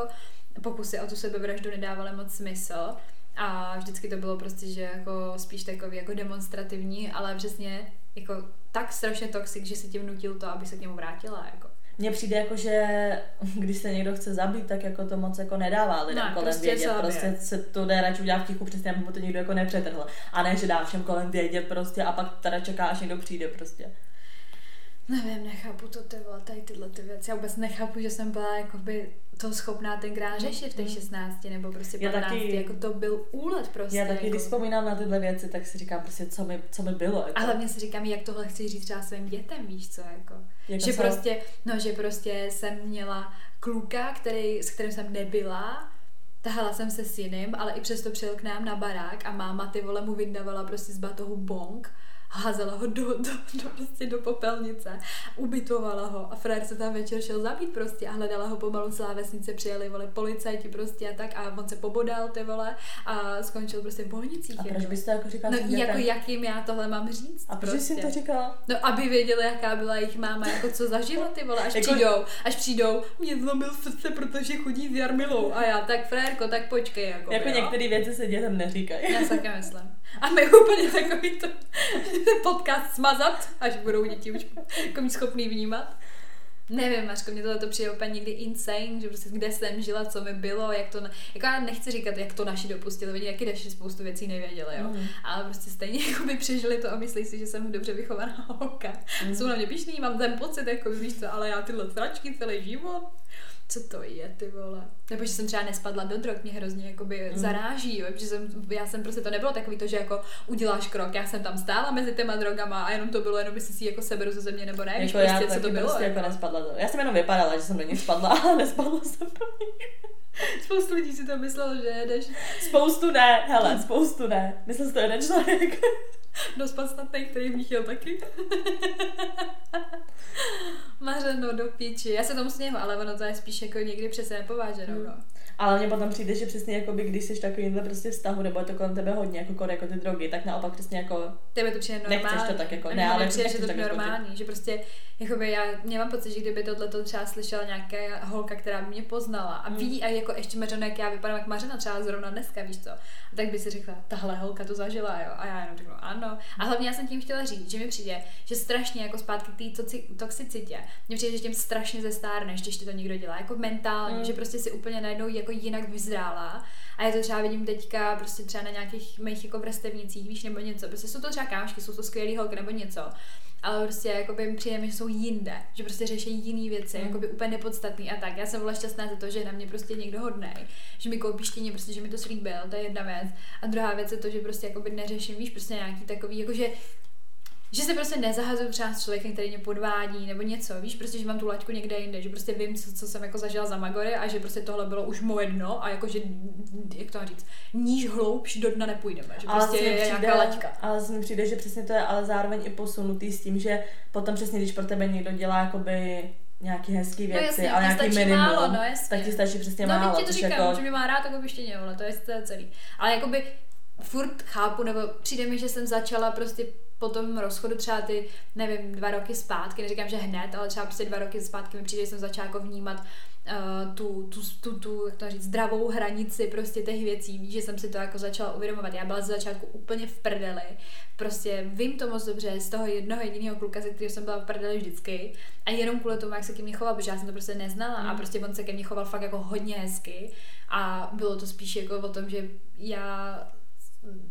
pokusy o tu sebevraždu nedávaly moc smysl. A vždycky to bylo prostě, že jako spíš takový jako demonstrativní, ale přesně jako tak strašně toxic, že se tím nutil to, aby se k němu vrátila. Jako. Mně přijde jako, že když se někdo chce zabít, tak jako to moc jako nedává lidem ne, kolem prostě vědět. Zabije. Prostě se to jde radši udělat v tichu, přesně, aby mu to někdo jako nepřetrhl. A ne, že dá všem kolem vědět prostě a pak teda čeká, až někdo přijde prostě. Nevím, nechápu to ty vole, tady tyhle ty věci. Já vůbec nechápu, že jsem byla jakoby to schopná tenkrát řešit v té šestnácti nebo prostě patnácti, taky, jako to byl úlet prostě. Já taky, jako. Když vzpomínám na tyhle věci, tak si říkám prostě, co mi, co mi bylo. Jako. A hlavně si říkám, jak tohle chci říct třeba svým dětem, víš co, jako. jako že, co? Prostě, no, že prostě jsem měla kluka, který, s kterým jsem nebyla, tahala jsem se s jiným, ale i přesto přijel k nám na barák a máma ty vole mu vyndavala prostě z batohu bong, házela ho do, do, do, prostě do popelnice, ubytovala ho a frér se tam večer šel zabít prostě a hledala ho pomalu, celá vesnice přijeli, vole, policajti prostě a tak a on se pobodal, ty vole, a skončil prostě v bohnicích. A proč bys to jako říkala? No jako jak jim já tohle mám říct? A proč prostě. Jsi to říkala? No aby věděli, jaká byla jejich máma, jako co zažila, ty vole, až jako... přijdou, až přijdou, mě zlomil srdce, protože chodí s Jarmilou a já, tak frérko, tak počkej. Jako, jako některé věci se dětem neříkají. Já se taky myslím. A my úplně takový to podcast smazat, až budou děti už jako schopný vnímat. Nevím, Mařko, mě tohle to přijde úplně někdy insane, že prostě kde jsem žila, co mi bylo, jak to, jako já nechci říkat, jak to naši dopustili, oni jaký naši spoustu věcí nevěděli, jo. Mm. Ale prostě stejně jako by přežili to a myslí si, že jsem dobře vychovaná holka. Mm. Jsou na mě pyšný, mám ten pocit, jako víš co, ale já tyhle sračky celý život. Co to je, ty vole? Nebo že jsem třeba nespadla do drog, mě hrozně jakoby mm. zaráží, jo? Protože jsem, já jsem prostě to nebylo takový to, že jako uděláš krok, já jsem tam stála mezi těma drogama a jenom to bylo, jenom by si si jako seberu ze země nebo ne, jako víš prostě, co to bylo. Prostě jako nespadla do... Já jsem jenom vypadala, že jsem do ní spadla, ale nespadla jsem do ní. Spoustu lidí si to myslel, že jedeš. Spoustu ne, hele, spoustu ne. Myslel jsi to jeden člověk. Dost podstatný, který v nich jel taky. Mařeno do píči. Já se tomu sněhu, ale ono to je spíš jako někdy přesně nepováženou. No. Ale mně potom přijde, že přesně jakoby, když jsi takovýmhle prostě vztahu, nebo je to kolem tebe hodně, jako kor, jako ty drogy, tak naopak přesně jako... Tebe to přijde normální. Nechceš to tak jako, ne, ale přijde, že to tak normální, že prostě, jakoby já nemám pocit, že kdyby tohleto třeba slyšela nějaká holka, která by mě poznala a hmm. vidí, a jako ještě Mařeno, jak já vypadám, jak Mařena třeba zrovna dneska, víš co, a tak by si řekla, tahle holka to zažila, jo, a já jenom řeknu ano. A hlavně já jsem tím chtěla říct, že mi přijde, že strašně jako zpátky k té toxicitě, mně přijde, že tím strašně zestárneš, když ti to někdo dělá, jako mentálně, hmm. že prostě si úplně najednou jako jinak vyzrála. A já to třeba vidím teďka prostě třeba na nějakých mých jako vrstevnicích, víš, nebo něco. Prostě jsou to třeba kámošky, jsou to skvělý holky nebo něco. Ale prostě jakoby přijde, že jsou jinde, že prostě řeší jiné věci, mm. jakoby úplně nepodstatný a tak. Já jsem byla šťastná za to, že na mě prostě někdo hodnej, že mi koupí štěně, prostě že mi to slíbil, to je jedna věc. A druhá věc je to, že prostě jakoby neřeším, víš, prostě nějaký takový jakože že se prostě nezahazuju třeba s člověkem, který mě podvádí nebo něco, víš, prostě, že mám tu laťku někde jinde, že prostě vím, co, co jsem jako zažila za Magory a že prostě tohle bylo už moje dno a jakože, jak to mám říct, níž hloubš do dna nepůjdeme, že ale prostě je přijde, nějaká laťka. Ale mi přijde, že přesně to je ale zároveň i posunutý s tím, že potom přesně, když pro tebe někdo dělá jakoby nějaký hezký věci, no jasně, ale nějaký minimum, málo, no tak ti stačí přesně no, málo. No, ti to říkám, jako... že mě má rád, tak ještě nevole, to je celý. Ale jakoby furt chápu, nebo přijde mi, že jsem začala prostě po tom rozchodu třeba ty, nevím, dva roky zpátky, neříkám, že hned, ale třeba prostě dva roky zpátky mi přijde, že jsem začala jako vnímat uh, tu, tu, tu, tu, jak to říct, zdravou hranici prostě těch věcí, víš, že jsem si to jako začala uvědomovat. Já byla z začátku úplně v prdeli, prostě vím to moc dobře z toho jednoho jediného kluka, ze kterého jsem byla v prdeli vždycky a jenom kvůli tomu, jak se ke mně choval, protože já jsem to prostě neznala mm. a prostě on se ke mně choval fakt jako hodně hezky a bylo to spíš jako o tom, že já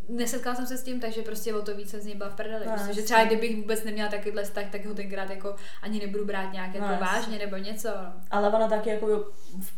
nesetkala jsem se s tím, takže prostě o to víc jsem z něj byla v prdeli, no, protože třeba kdybych vůbec neměla takovýhle vztah, tak ho tenkrát jako ani nebudu brát nějak jako no, vážně nebo něco. Ale ono taky jako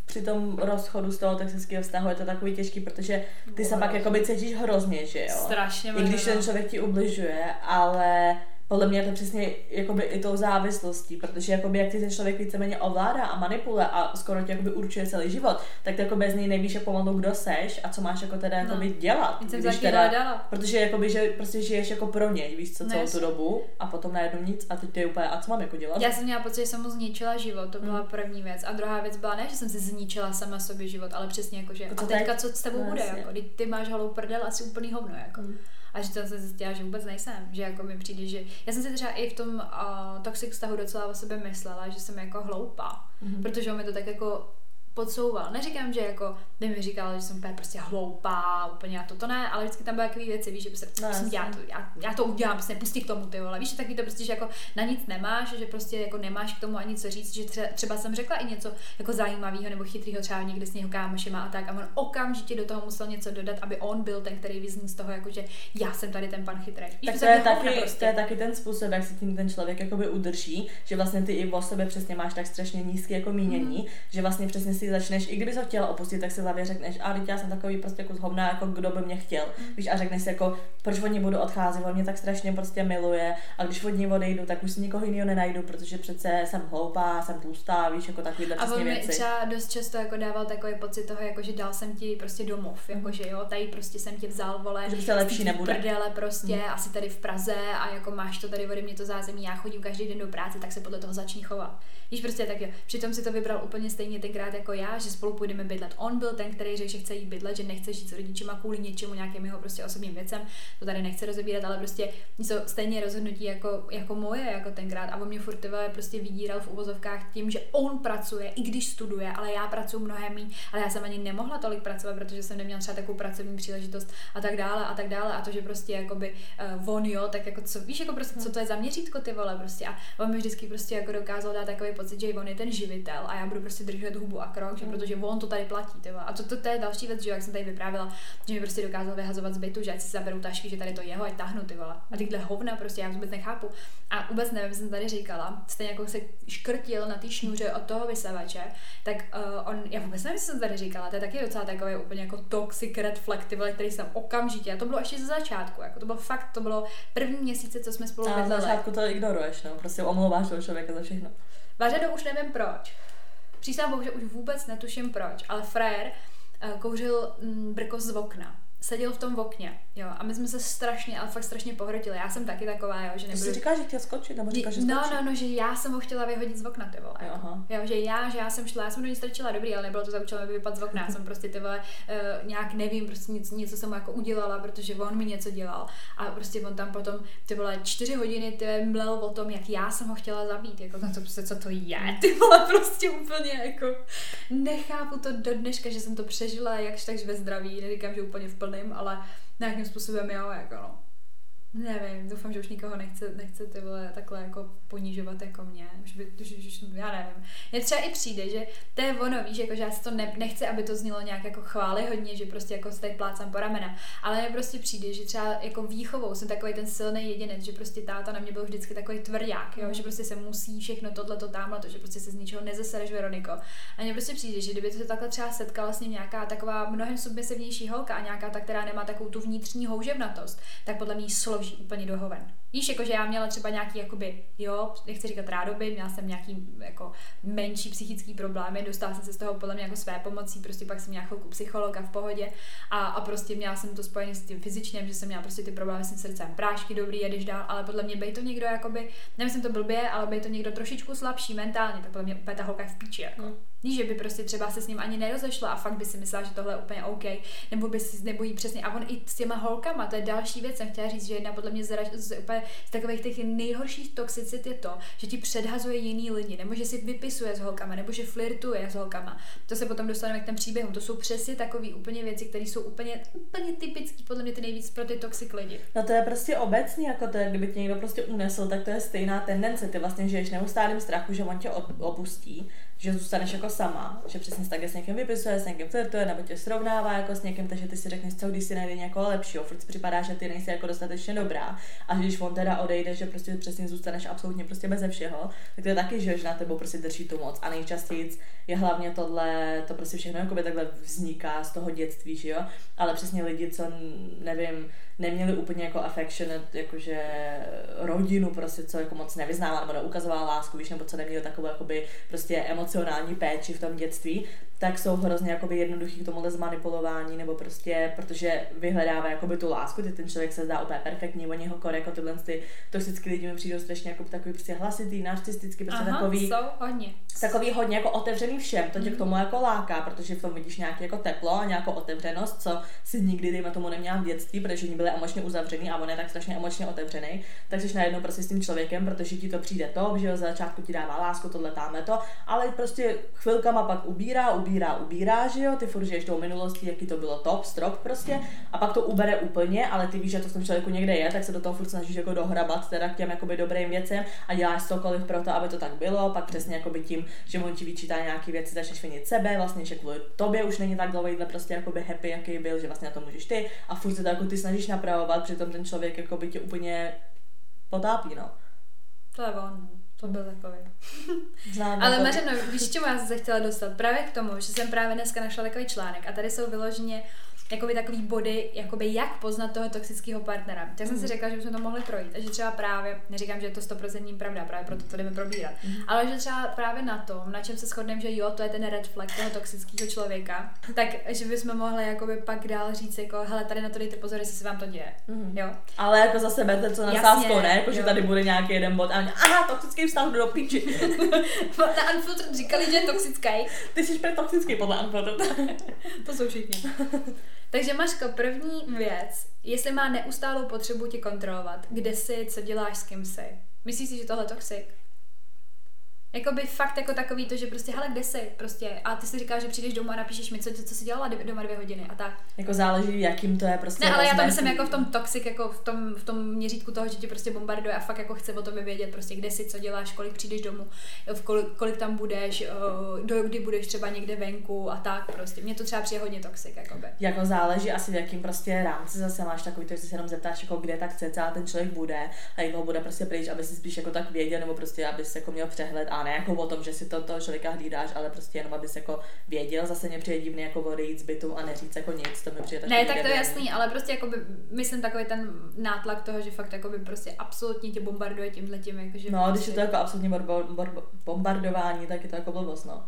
při tom rozchodu z toho toxického vztahu je to takový těžký, protože ty se pak jakoby cítíš hrozně, že jo? Strašně. I když ten člověk ti ubližuje, ale podle mě je to přesně jakoby i tou závislostí, protože jakoby jak ty ten člověk víceméně ovládá a manipuluje a skoro tě jakoby určuje celý život, tak ty jako bez něj nevíš jak pomalu kdo seš a co máš jako teda no. jakoby dělat. Víc když teda, dala. Protože jakoby, že prostě žiješ jako pro něj, víš co, celou no, tu dobu a potom najednou nic a teď ty úplně, a co mám jako dělat? Já jsem měla pocit, že jsem mu zničila život, to byla hmm. první věc a druhá věc byla ne, že jsem si zničila sama sobě život, ale přesně jako, že a teďka co s tebou no, bude, jako, ty máš holou prdel asi úplný hovno, jako. Hmm. A že tam jsem zjistila, že vůbec nejsem, že jako mi přijde, že já jsem si třeba i v tom uh, toxic vztahu docela o sebe myslela, že jsem jako hloupá, mm-hmm. protože on mi to tak jako podsouval. Neříkám, že jako by mi říkala, že jsem prostě hloupá, úplně a to, to ne, ale vždycky tam byly takové věci, víš, že prostě, no, prostě já, to, já, já to udělám, prostě nepustí k tomu, ty vole, víš, že taky to prostě, že jako na nic nemáš, že prostě jako nemáš k tomu ani co říct, že tře, třeba jsem řekla i něco jako zajímavého nebo chytrýho třeba někde s něho kámošema a tak a on okamžitě do toho musel něco dodat, aby on byl ten, který vyzní z toho, jako že já jsem tady ten pan chytrý. Tak to, to, je taky, prostě. To je taky ten způsob, jak se tím ten člověk jakoby udrží, že vlastně ty i o sobě přesně máš tak strašně nízké jako mínění, mm-hmm. že vlastně přesně si začneš, i kdyby jsi ho chtěla opustit, tak si hlavě řekneš, a teď já jsem takový prostě kus hovna, jako kdo by mě chtěl. Víš, a řekneš si jako, proč od něj budu odcházet, on mě tak strašně prostě miluje, a když od něj odejdu, tak už si nikoho jiného nenajdu, protože přece jsem hloupá, jsem tlustá, víš, jako takovýhle přesně věci. A on mi třeba dost často jako dával takový pocit toho, jako že dal jsem ti prostě domov, jako že jo, tady prostě jsem ti vzal, vole, že lepší nebude. Prdele prostě, hmm. asi tady v Praze a jako máš to tady ode mě to zázemí, já chodím každý den do práce, tak se podle toho začni chovat. Víš, prostě tak jo. Přitom si to vybral úplně stejně tenkrát jako já, že spolu půjdeme bydlet. On byl ten, který řekl, že chce jít bydlet, že nechce žít s rodičima kvůli něčemu, nějakým jeho prostě osobním věcem. To tady nechce rozebírat, ale prostě něco stejně rozhodnutí jako, jako moje, jako tenkrát. A on mě furt prostě vydíral v uvozovkách tím, že on pracuje, i když studuje, ale já pracuji mnohem míň, ale já jsem ani nemohla tolik pracovat, protože jsem neměla třeba takovou pracovní příležitost a tak dále a tak dále. A to, že prostě jakoby uh, on jo, tak jako co, víš, jako prostě, co to je za měřítko, ty vole, prostě. A on mi vždycky prostě jako dokázal dát takový pocit, že on je ten živitel a já budu prostě držet hubu a krok, že mm. protože on to tady platí, tyba. A to, to, to je další věc, že jak jsem tady vyprávila, že mi prostě dokázal vyhazovat z bytu, že ať si zaberou tašky, že tady to jeho, ať tahnu, ty vole. A tyhle hovna prostě já vůbec nechápu. A vůbec nevím, jsem tady říkala, stejně jako se škrtil na té šňůře od toho vysavače, tak uh, on, já vůbec nevím, co jsem tady říkala, to je taky docela takový úplně jako toxic red flag, ty vole, který jsem okamžitě, a to bylo ještě ze začátku, jako to bylo fakt, to bylo první měsíce, co jsme spolu bydleli. Začátku to ignoruješ, no, prostě omlouváš toho člověka za všechno. Váženo, už nevím proč. Přísahám, že už vůbec netuším proč, ale frajer kouřil brkos z okna. Seděl v tom okně, jo, a my jsme se strašně, ale fakt strašně pohrotili. Já jsem taky taková, jo, že nebyl. Ty říkáš, že chtěl skočit, nebo říkáš, že skočil? No, no, no, že já jsem ho chtěla vyhodit z okna, ty vole. Jako. Jo, že já, že já jsem šla, já jsem do něj strčila, dobrý, ale nebylo to za účelem, aby vypadl z okna. Já jsem prostě ty vole, uh, nějak nevím, prostě něco, něco jsem mu jako udělala, protože on mi něco dělal. A prostě on tam potom ty vole čtyři hodiny ty mlel o tom, jak já jsem ho chtěla zabít, jako to prostě co to je. Ty vole, prostě úplně jako nechápu to do dneška, že jsem to přežila, jakž takž ve zdraví. Neříkám, že úplně v plným, ale nějakým způsobem jo, jako no. Nevím, doufám, že už nikoho nechce, nechce ty vole takhle jako ponižovat jako mě. Už by, už, už, já nevím. Mně třeba i přijde, že to je ono, víš, jako, že já si to ne, nechci, aby to znělo nějak jako chvályhodně, že prostě jako se tady plácám po ramena. Ale mně prostě přijde, že třeba jako výchovou jsem takový ten silný jedinec, že prostě táta na mě byl vždycky takový tvrdák, jo, že prostě se musí všechno tohleto, támhleto, že prostě se z ničeho nezasereš, Veroniko. A mně prostě přijde, že kdyby to se takhle třeba setkala s ním nějaká taková mnohem submisivnější holka a nějaká ta, která nemá takovou tu vnitřní houževnatost, tak podle mě složí úplně do hoven. Víš, jakože já měla třeba nějaký, jakoby, jo, nechci říkat rádoby, měla jsem nějaký jako menší psychický problémy, dostala jsem se z toho podle mě jako své pomocí, prostě pak jsem měla chvilku psychologa v pohodě a, a prostě měla jsem to spojené s tím fyzickým, že jsem měla prostě ty problémy s tím srdcem, prášky dobrý, jedeš dál, ale podle mě bej to někdo, jakoby, nemyslím to blbě, ale bej to někdo trošičku slabší mentálně, tak podle mě úplně ta holka je v píči, jako. Mm. Že by prostě třeba se s ním ani nerozešla a fakt by si myslela, že tohle je úplně OK, nebo by si nebojí přesně. A on i s těma holkama, to je další věc, jsem chtěla říct, že jedna podle mě zraž, z, úplně, z takových těch nejhorších toxicit je to, že ti předhazuje jiný lidi, nebo že si vypisuje s holkama, nebo že flirtuje s holkama. To se potom dostaneme k těm příběhům. To jsou přesně takové úplně věci, které jsou úplně, úplně typické podle mě ty nejvíc pro ty toxic lidi. No to je prostě obecně, jako to, kdyby tě někdo prostě unesl, tak to je stejná tendence. Ty vlastně žiješ neustálým strachu, že on tě opustí, že zůstaneš jako sama, že přesně tak je s někým vypisuje, s někým flirtuje, nebo tě srovnává jako s někým, takže ty si řekneš, co když si najde někoho lepšího, furt připadá, že ty nejsi jako dostatečně dobrá. A když on teda odejde, že prostě přesně zůstaneš absolutně prostě beze všeho, tak to je taky, že na tebou prostě drží tu moc. A nejčastěji je hlavně tohle, to prostě všechno jakoby takhle vzniká z toho dětství, že jo. Ale přesně lidi, co nevím, neměli úplně jako affectionate, jakože rodinu prostě, co jako moc nevyznávala nebo neukazovala lásku, víš, nebo co neměli takovou jakoby prostě emocionální péči v tom dětství, tak jsou hrozně jakoby jednoduchý k tomuhle zmanipulování, nebo prostě, protože vyhledává jakoby tu lásku, ty ten člověk se zdá úplně perfektní, oni ho korek, jako tyhle ty toxický lidi mi přijdou strašně jako takový prostě hlasitý, narcistický, prostě Aha, takový hodně. Takový hodně jako otevřený všem, to tě mm. k tomu jako láká, protože v tom vidíš nějaké jako teplo a nějakou otevřenost, co si nikdy dejme tomu neměla v dětství, protože oni byli emočně uzavřený a on je tak strašně emočně otevřený, tak jsi najednou prostě s tím člověkem, protože ti to přijde to, že za začátku ti dává lásku, tohle támhle to, ale prostě chvilkama pak ubírá, ubírá, ubírá, že jo, ty furt žiješ tou minulostí, jaký to bylo top, strop prostě, a pak to ubere úplně, ale ty víš, že to v tom člověku někde je, tak se do toho furt snažíš jako dohrabat teda k těm jakoby dobrým věcem a děláš cokoliv pro to, aby to tak bylo, pak přesně jakoby tím, že on ti vyčítá nějaký věci, začneš vinit sebe, vlastně že kvůli tobě už není tak dlouhejhle prostě jakoby happy, jaký byl, že vlastně na to můžeš ty a furt se to jako ty snažíš napravovat, přitom ten člověk jakoby tě úplně potápí, no. To je on. To byl takový. Známe ale Mařeno, víš, čemu já jsem se chtěla dostat? Právě k tomu, že jsem právě dneska našla takový článek a tady jsou vyloženě jakoby takový body, jakoby jak poznat toho toxického partnera. Tak jsem mm. si řekla, že bychom to mohli projít a že třeba právě, neříkám, že je to sto procent pravda, právě proto to jdeme probírat, mm. ale že třeba právě na tom, na čem se shodneme, že jo, to je ten red flag toho toxického člověka, tak že bychom mohli jakoby pak dál říct, jako, hele, tady na to dejte pozor, jestli se vám to děje. Mm. Jo. Ale jako zase berte co na sázku, ne? Jako, že tady bude nějaký jeden bod a mě, aha, toxický vztah do píči. Na Unfiltered říkali, že je toxický. Ty jsi pro toxický podle Unfiltered. To jsou všichni. Takže Maško, první věc, jestli má neustálou potřebu tě kontrolovat, kde jsi, co děláš, s kým jsi. Myslíš si, že tohle je toxic? Jakoby fakt jako takový to, že prostě, hele, kde jsi, prostě, a ty si říkáš, že přijdeš domů a napíšeš mi, co, co jsi dělala doma dvě hodiny a tak. Jako záleží, jakým to je prostě. Ne, ale já tam myslím jako v tom toxic, jako v tom, v tom měřítku toho, že tě prostě bombarduje a fakt jako chce o tobě vědět, prostě, kde jsi, co děláš, kolik přijdeš domů, kolik, kolik tam budeš, do kdy budeš třeba někde venku a tak prostě. Mně to třeba přijde hodně toxic, jakoby. Jako záleží asi v jakým prostě rámci zase máš takový to, že se jenom zeptáš, jako kde tak cca ten člověk bude a jak ho bude prostě pryč, aby si spíš jako tak věděl, nebo prostě, aby se jako měl přehled. A ne jako o tom, že si to, toho člověka hlídáš, ale prostě jenom, abys jako věděl, zase mě přijde divný jako odejít z bytu a neříct jako nic, to mi přijde tak. Ne, tak to je jasný, ale prostě jakoby, myslím takový ten nátlak toho, že fakt jakoby prostě absolutně tě bombarduje tímhletím, jakože... No, prostě... když je to jako absolutně bor- bor- bombardování, tak je to jako blbost, no.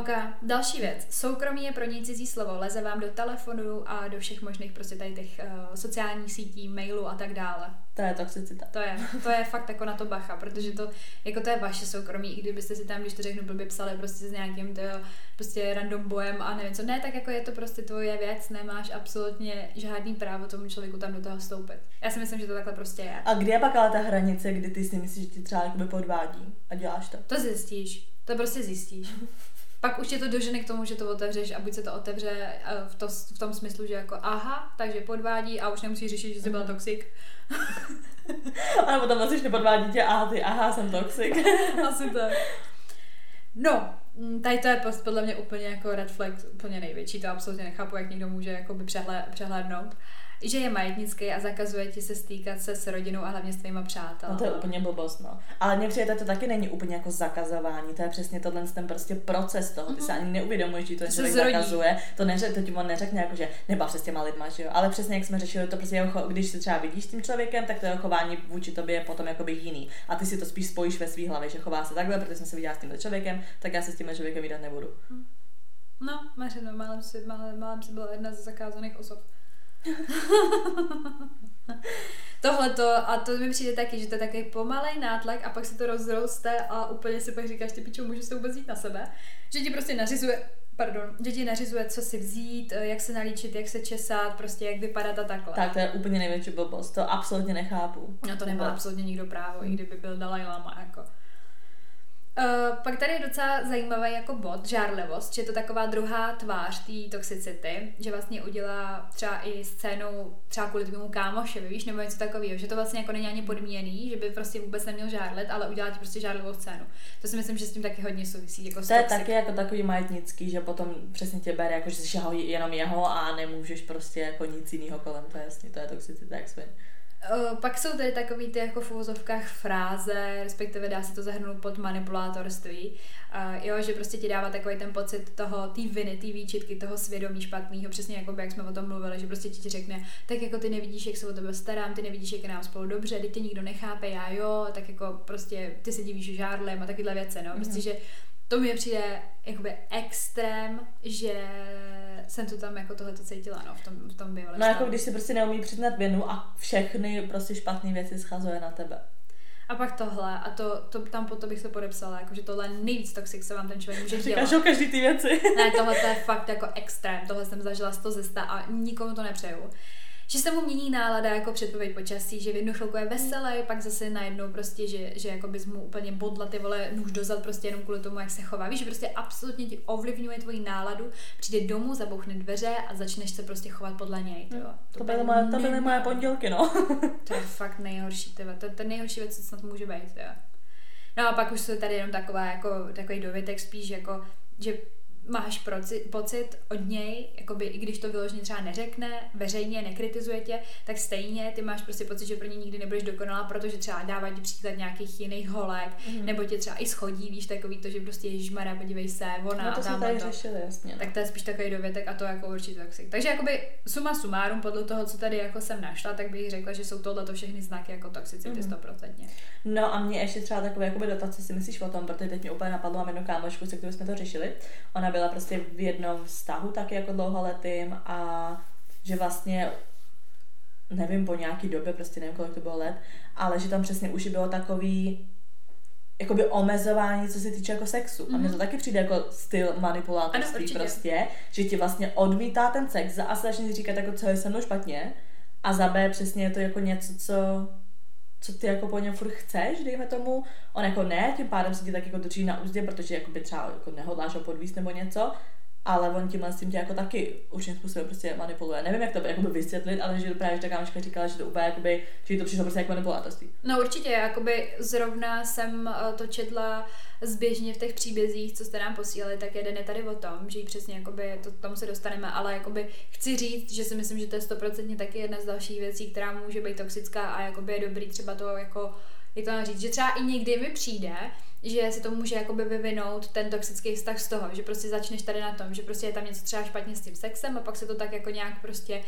Ok, další věc. Soukromí je pro něj cizí slovo, leze vám do telefonu a do všech možných prostě tady těch uh, sociálních sítí, mailů a tak dále. To je toxicita. To je, to je fakt jako na to bacha, protože to, jako to je vaše soukromí, i kdybyste si tam, když to řeknu blbě, psali prostě s nějakým to, prostě random bojem a nevím co. Ne, tak jako je to prostě tvoje věc, nemáš absolutně žádný právo tomu člověku tam do toho vstoupit. Já si myslím, že to takhle prostě je. A kde je pak ale ta hranice, kdy ty si myslíš, že ti třeba někdo podvádí a děláš to? To zjistíš, to prostě zjistíš. Pak už je to dožene k tomu, že to otevřeš a buď se to otevře v, to, v tom smyslu, že jako aha, takže podvádí a už nemusíš řešit, že jsi byla toxik. A nebo tam vlastně nepodvádí tě, aha, ty, aha, jsem toxik. Asi tak. No, tady to je podle mě úplně jako red flag, úplně největší, to absolutně nechápu, jak někdo může jakoby přehled, přehlédnout. Že je majetnický a zakazuje ti se stýkat se s rodinou a hlavně s tvýma přáteli. No to je úplně blbost, no. Ale mně přijde, to taky není úplně jako zakazování, to je přesně tohle ten prostě proces toho, ty mm-hmm. se ani neuvědomuješ, že to člověk zakazuje, to, neře- to ti on neřekne jako, že nebav se s těma lidma, že jo, ale přesně jak jsme řešili, to prostě, jeho cho- když se třeba vidíš s tím člověkem, tak to jeho chování vůči tobě je potom jakoby jiný. A ty si to spíš spojíš ve svý hlavě, že chová se takhle, protože jsem se viděla s tímhle člověkem, tak já se s tím člověkem vidět nebudu. No, Mařeno, málem si, málem, málem si byla jedna ze zakázaných osob. Tohleto, a to mi přijde taky, že to je takový pomalej nátlak a pak se to rozroste a úplně si pak říkáš, ty pičo, můžeš se vůbec jít na sebe, že ti prostě nařizuje, pardon, že ti nařizuje, co si vzít, jak se nalíčit, jak se česat, prostě jak vypadat a takhle. Tak to je úplně největší blbost, to absolutně nechápu. No to nemá Vůbec. Absolutně nikdo právo, i kdyby byl Dalaj Lama, jako. Uh, pak tady je docela zajímavý jako bod, žárlivost, že je to taková druhá tvář té toxicity, že vlastně udělá třeba i scénu třeba kvůli tomu kámošovi, víš, nebo něco takového, že to vlastně jako není ani podmíněný, že by prostě vůbec neměl žárlet, ale udělá ti prostě žárlivou scénu. To si myslím, že s tím taky hodně souvisí. Jako to je taky jako takový majetnický, že potom přesně tě bere, jako že jsi jenom jeho a nemůžeš prostě jako nic jiného kolem, to je jasně, to je toxicita, jak svým. Pak jsou tady takový ty jako v uvozovkách fráze, respektive dá se to zahrnout pod manipulátorství, uh, jo, že prostě ti dává takový ten pocit toho, té viny, té výčitky, toho svědomí špatného, přesně jako by, jak jsme o tom mluvili, že prostě ti, ti řekne, tak jako ty nevidíš, jak se o tebe starám, ty nevidíš, jak je nám spolu dobře, teď tě nikdo nechápe, já jo, tak jako prostě ty se divíš žárlem a takovýhle věce, no, mm-hmm. prostě, že to mi přijde jakoby extrém, že jsem to tam jako tohleto cítila, no, v tom, v tom bývalém. No jako když si prostě neumí přiznat vinu a všechny prostě špatné věci schazuje na tebe. A pak tohle, a to, to tam po to bych se podepsala, jakože tohle nejvíc toxic, co vám ten člověk může dělat. Říkáš o každý ty věci. Ne, tohle to je fakt jako extrém, tohle jsem zažila sto ze sta a nikomu to nepřeju. Že se mu mění nálada jako předpověď počasí, že v jednu chvilku je veselý, pak zase najednou prostě, že, že jako bys mu úplně bodla ty vole nůž dozad prostě jenom kvůli tomu, jak se chová. Víš, že prostě absolutně ti ovlivňuje tvoji náladu, přijde domů, zabouchne dveře a začneš se prostě chovat podle něj. To, to, to byly moje, to byly moje pondělky, no. To je fakt nejhorší, tyhle. To je ten nejhorší věc, co snad může být, tyhle. No a pak už jsou tady jenom taková, jako, takový dovětek spíš, jako, že máš proci, pocit od něj, jakoby, i když to vyloženě třeba neřekne, veřejně nekritizuje tě, tak stejně ty máš prostě pocit, že pro ně nikdy nebudeš dokonalá, protože třeba dává ti příklad nějakých jiných holek, mm-hmm. nebo tě třeba i schodí, víš, takový to, že prostě ježišmarja, podívej se, ona no to a tam tady to. Řešili, jasně, no. Tak to je spíš takový dovětek a to jako určitě toxic. Takže jakoby suma sumárum podle toho, co tady jako jsem našla, tak bych řekla, že jsou tohle to všechny znaky jako toxicity sto procent. Mm-hmm. No a mě ještě třeba takové jakoby dotaz, co si myslíš o tom, protože teď mě úplně napadlo, mám jednu kámošku, se kterou jsme to řešili. Ona byla prostě v jednom vztahu taky jako dlouholetým a že vlastně nevím po nějaký době, prostě nevím kolik to bylo let, ale že tam přesně už bylo takový jakoby omezování, co se týče jako sexu. Mm-hmm. A mně to taky přijde jako styl manipulátorství prostě, že ti vlastně odmítá ten sex, za A se začne říkat jako co je se mnou špatně a za B přesně je to jako něco, co co ty jako po něm furt chceš, dejme tomu, on jako ne, tím pádem se ti tak jako drží na úzdě, protože jako by třeba jako nehodláš ho podvíst nebo něco, ale on tímhle s tím tě jako taky určitým způsobem prostě manipuluje. Nevím, jak to by, jako by vysvětlit, ale že právě ta kámoška říkala, že to úplně jakoby, že to přišlo prostě jako manipulátorství. No určitě, jakoby zrovna jsem to četla zběžně v těch příbězích, co jste nám posílali, tak jeden je tady o tom, že jí přesně jakoby, to, tomu se dostaneme, ale jakoby chci říct, že si myslím, že to je stoprocentně taky jedna z dalších věcí, která může být toxická a jakoby je dobrý třeba to jako, je to říct, že třeba i někdy mi přijde, že se to může jakoby vyvinout ten toxický vztah z toho, že prostě začneš tady na tom, že prostě je tam něco třeba špatně s tím sexem a pak se to tak jako nějak prostě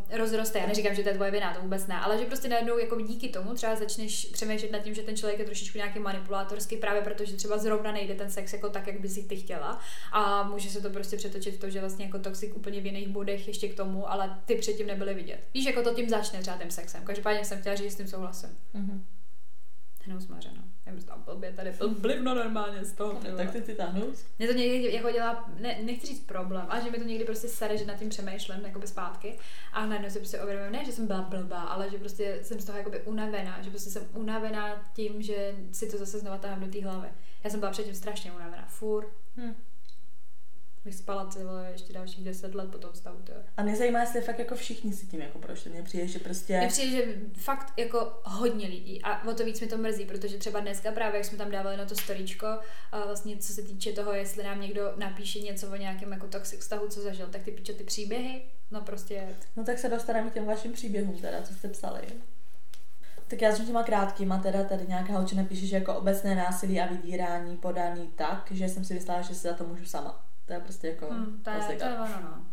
uh, rozroste. Já neříkám, že to je tvoje vina, to vůbec ne, ale že prostě najednou jako díky tomu třeba začneš přemýšlet nad tím, že ten člověk je trošičku nějaký manipulátorský, právě protože třeba zrovna nejde ten sex jako tak, jak by si ty chtěla, a může se to prostě přetočit v to, že vlastně jako toxik úplně v jiných bodech ještě k tomu, ale ty předtím nebyly vidět. Víš, jako to tím začne třeba tím sexem. Každopádně jsem chtěla říct, s tím souhlasím. Mhm. Jenom zmařeno. Já prostě tam blbě tady blbno normálně z toho. No, tak ty ty táhnout? Mě to někdy jako dělá, ne, nechci říct problém, ale že mi to někdy prostě sere, že nad tím přemýšlím jakoby zpátky a najednou si prostě uvědomím, ne, že jsem byla blbá, ale že prostě jsem z toho jakoby unavená, že prostě jsem unavená tím, že si to zase znova táhám do té hlavy. Já jsem byla předtím strašně unavená, furt. Hm. Bych spala celé ještě dalších deset let po tom stavu. Tě. A mě zajímá, jestli fakt jako všichni si tím jako prošli. Mně přijde, že prostě... Mně přijde, že fakt jako hodně lidí a o to víc mi to mrzí, protože třeba dneska právě, jak jsme tam dávali na to storíčko, vlastně co se týče toho, jestli nám někdo napíše něco o nějakém jako toxic vztahu, co zažil, tak ty pičo, ty příběhy, no prostě... No tak se dostaneme k těm vašim příběhům teda, co jste psali. Tak já jsem těma krátkýma, teda tady nějaká holčina píše, že jako obecné násilí a vydírání podaný tak, že jsem si myslela, že si za to můžu sama. To je prostě jako... Hmm, to je, to je ono, no.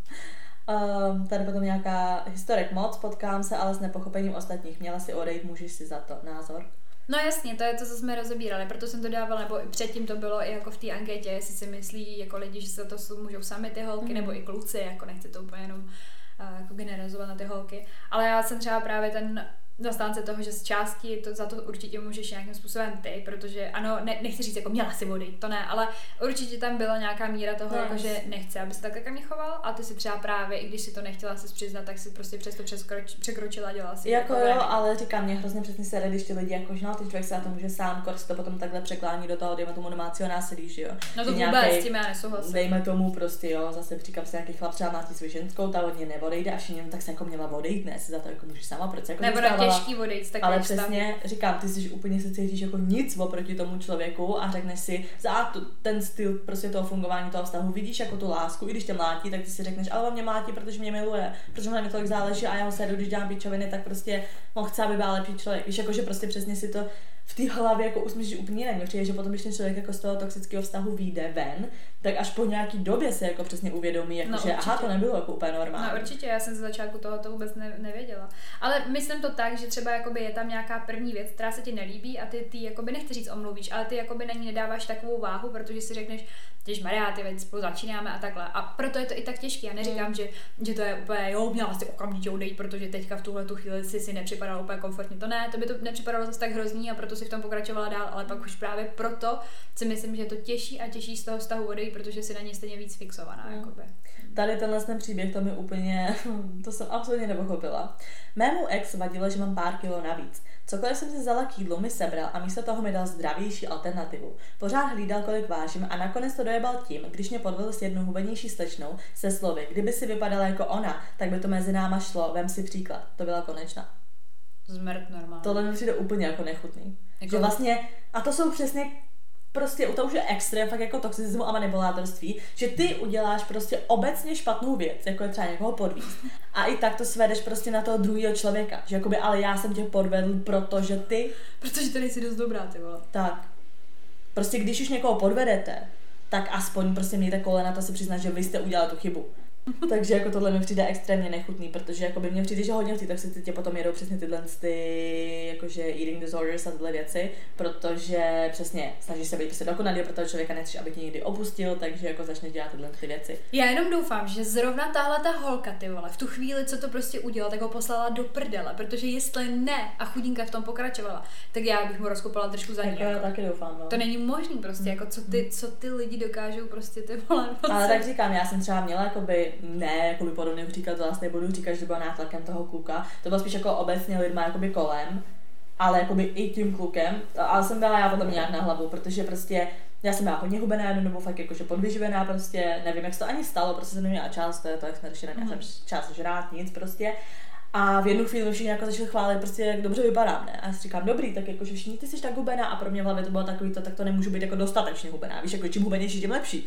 Um, tady potom nějaká historik moc, potkám se, ale s nepochopením ostatních. Měla si odejít, můžeš si za to. Názor? No jasně, to je to, co jsme rozebírali, proto jsem to dávala, nebo předtím to bylo i jako v té anketě, jestli si myslí jako lidi, že za to můžou sami ty holky, hmm. nebo i kluci, jako nechci to úplně jenom uh, jako generalizovat na ty holky. Ale já jsem třeba právě ten... zastánce toho, že z části to, za to určitě můžeš nějakým způsobem ty, protože ano, ne, nechci říct jako měla si odejít, to ne, ale určitě tam byla nějaká míra toho, yes. jako, že nechce, aby se takhle ke mně choval, a ty si třeba právě, i když si to nechtěla si přiznat, tak si prostě přesto přeskroč, překročila, dělala si jako jo, ale říkám, mě hrozně přesně se když ty lidi jako, že no, ty člověk se na to může sám, kor si to potom takhle překlání do toho, dejme tomu domácího násilí, že jo. No to vůbec nějakej, s tím já nesouhlasím. Dejme tomu prostě, jo, zase říkám se nějaký chlap třeba mátí svou ženskou, ta od něj neodejde, až jenom tak se jako měla odejít, ne, si za to jako můžeš sama, proč jako těžký odejít, tak ale přesně tam. Říkám, ty jsi úplně se cítíš jako nic oproti tomu člověku a řekneš si za to, ten styl prostě toho fungování toho vztahu, vidíš jako tu lásku, i když tě mlátí, tak ty si řekneš, ale on mě mlátí, protože mě miluje, protože na mě tolik záleží a já ho sedu, když dělám pičoviny, tak prostě on chce, aby byl lepší člověk. Víš, jakože prostě přesně si to v té hlavě jako usmíš úplně jinak, přijde, že potom, když ten člověk jako z toho toxického vztahu vyjde ven, tak až po nějaký době se jako přesně uvědomí, jako no, že aha, to nebylo jako úplně normální. No určitě, já jsem ze začátku toho to vůbec ne, nevěděla. Ale myslím to tak, že třeba je tam nějaká první věc, která se ti nelíbí a ty, ty jakoby nechci říct omluvíš, ale ty jakoby na ní nedáváš takovou váhu, protože si řekneš, těžmará, ty věc spolu začínáme a takhle. A proto je to i tak těžké. Já neříkám, mm. že, že to je úplně, jo, měla si okamžitě odejít, protože teďka v tuhle tu chvíli si, si nepřipadalo úplně komfortně. To ne, to by to nepřipadalo zase tak hrozný a proto si v tom pokračovala dál, ale pak už právě proto si myslím, že to těší a těší z toho vztahu odejít, protože si na něj stejně víc fixovaná. Mm. Jakoby. Tady tenhle ten příběh, to mi úplně, to jsem absolutně nepochopila. Mému ex vadilo, že mám pár kilo navíc. Cokoliv jsem si vzala k jídlu, mi sebral a místo toho mi dal zdravější alternativu. Pořád hlídal, kolik vážím, a nakonec to dojebal tím, když mě podvedl s jednou hubenější slečnou se slovy, kdyby si vypadala jako ona, tak by to mezi náma šlo, vem si příklad. To byla konečná. Zmrt normálně. Tohle mi přijde úplně jako nechutný. Jako... Že vlastně, a to jsou přesně prostě to už je extrém fakt jako toxismu a manipulátorství, že ty uděláš prostě obecně špatnou věc, jako je třeba někoho podvíst. A i tak to svedeš prostě na toho druhého člověka, že jakoby, ale já jsem tě podvedl, protože ty... Protože ty nejsi dost dobrá, ty vole. Tak. Prostě když už někoho podvedete, tak aspoň prostě mějte kolena to si přiznat, že vy jste udělali tu chybu. Takže jako tohle mi přijde extrémně nechutný, protože jakoby mně přijde, že hodně v té toxicitě potom jedou přesně tyhle ty, jakože eating disorders a tyhle věci, protože přesně snažíš se být prostě dokonalý pro toho člověka, nechceš, aby tě někdy opustil, takže jako začneš dělat tyhle ty věci. Já jenom doufám, že zrovna tahle ta holka, ty vole, v tu chvíli, co to prostě udělala, tak ho poslala do prdele, protože jestli ne a chudinka v tom pokračovala, tak já bych mu rozkopala trošku za ní. Jako. Já taky doufám, no. To není možný prostě, jako co ty, co ty lidi dokážou prostě ty vole. Ale tak říkám, já jsem třeba měla jakoby ne, jako by podobně říkal, to vlastně nebudu říkat, že byla nátlakem toho kluka. To bylo spíš jako obecně lidma jakoby kolem, ale jakoby i tím klukem. Ale jsem byla já potom nějak na hlavu, protože prostě já jsem byla hodně hubená jednou dobu, fakt jakože podvyživená prostě, nevím, jak se to ani stalo, prostě jsem neměla čas, to je to, jak jsme řešili, neměla jsem čas žrát, nic prostě. A v jednu chvíli všichni jako začali chválit, prostě jak dobře vypadám, ne? A já si říkám, dobrý, tak jakože všichni ty jsi tak hubená a pro mě v hlavě to bylo takový to, tak to nemůžu být jako dostatečně hubená, víš, jako čím hubenější, tím lepší.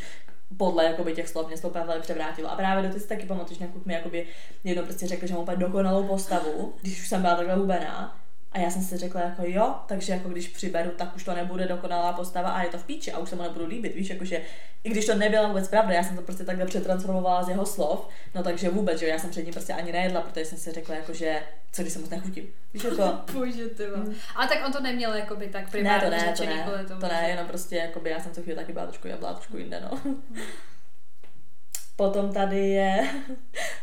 Podle jakoby těch slov mě sloupem převrátilo. A právě do ty si taky pamatuju, že kluk mi jakoby jedno prostě řekl, že mám úplně dokonalou postavu, když už jsem byla takhle hubená. A já jsem si řekla jako jo, takže jako když přiberu, tak už to nebude dokonalá postava a je to v píči a už se mu nebudu líbit, víš, jakože i když to nebyla vůbec pravda, já jsem to prostě takhle přetransformovala z jeho slov, no takže vůbec, že já jsem před ním prostě ani nejedla, protože jsem si řekla jakože co když se moc nechutím, víš jako. Bože, ty vole. Ale tak on to neměl jakoby tak primárně ne, to ne, to ne, tomu, to ne, jenom prostě jakoby já jsem to chvíli taky byla trošku jablá, trošku jinde, no. Potom tady je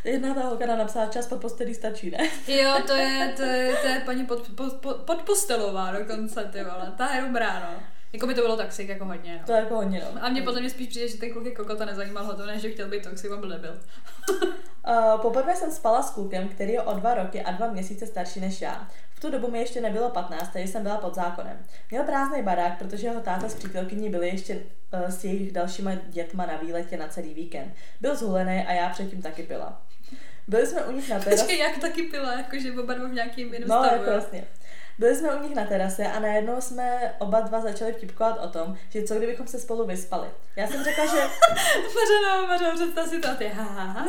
jedna ta holka nám napsala čas pod postelí stačí, ne? Jo, to je, to je, to je paní pod, pod, pod postelová dokonce, ty vole, ta je dobrá, no. Jako by to bylo toxic, jako hodně, no. To jako hodně, no. A mě podle mě spíš přijde, že ten kluk je kokot a nezajímal ho to, než že chtěl být toxic a byl debil. uh, poprvé jsem spala s klukem, který je o dva roky a dva měsíce starší než já. V tu dobu mi ještě nebylo patnáct, takže jsem byla pod zákonem. Měl prázdný barák, protože jeho táta s přítelkyní byli ještě uh, s jejich dalšíma dětma na výletě na celý víkend. Byl zhulený a já předtím taky pila. Byli jsme u nich na terase. Počkej, jak taky pila, jakože oba dva v nějakým jiném stavu. No, jako vlastně. Byli jsme u nich na terase a najednou jsme oba dva začali vtipkovat o tom, že co kdybychom se spolu vyspali. Já jsem řekla, že... Mařeno, Mařeno, představ si to a ty haha.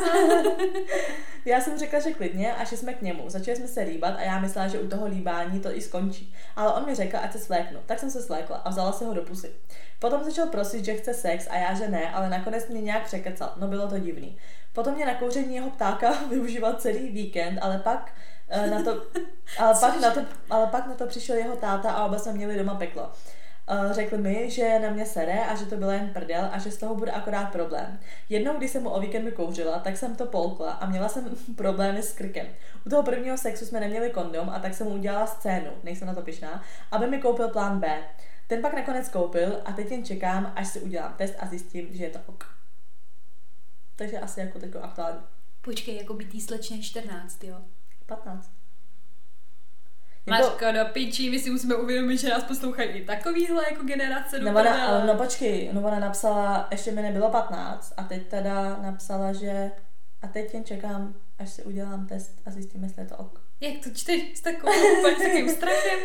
Já jsem řekla, že klidně a šli jsme k němu. Začali jsme se líbat a já myslela, že u toho líbání to i skončí. Ale on mi řekl, ať se svléknu. Tak jsem se svlékla a vzala se ho do pusy. Potom začal prosit, že chce sex a já, že ne, ale nakonec mě nějak překecal. No bylo to divný. Potom mě na kouření jeho ptáka využíval celý víkend, ale pak... Na to, ale, pak na to, ale pak na to přišel jeho táta a oba jsme měli doma peklo. Řekl mi, že na mě sere a že to byl jen prdel a že z toho bude akorát problém. Jednou, když jsem mu o víkendu kouřila, tak jsem to polkla a měla jsem problémy s krkem. U toho prvního sexu jsme neměli kondom a tak jsem mu udělala scénu, nejsem na to pyšná, aby mi koupil plán B. Ten pak nakonec koupil a teď jen čekám, až si udělám test a zjistím, že je to ok. Takže asi jako takový aktuální. Počkej, jako by tý slečně čtrnáct, jo? patnáct. Mařko, do pičí, my si musíme uvědomit, že nás poslouchají i takovýhle jako generace. No, ona, no počkej, no ona napsala, ještě mi nebylo patnáct a teď teda napsala, že a teď jen čekám, až si udělám test a zjistím, jestli je to ok. Jak to čteš s takovou úplně takovým strachem?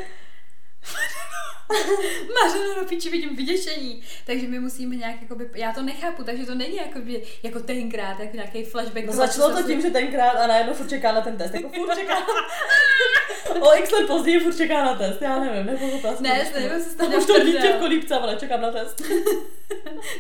Mařeno, do piči, vidím vyděšení. Takže my musíme nějak, jakoby, já to nechápu, takže to není jakoby, jako tenkrát, jako nějaký flashback. No začalo to tím, že tenkrát a najednou furt čeká na ten test, jako furt čeká. O x let později furt čeká na test, já nevím, nebo to ne, to nevím, se stane. Už to dítě v kolípce, ale čekám na test.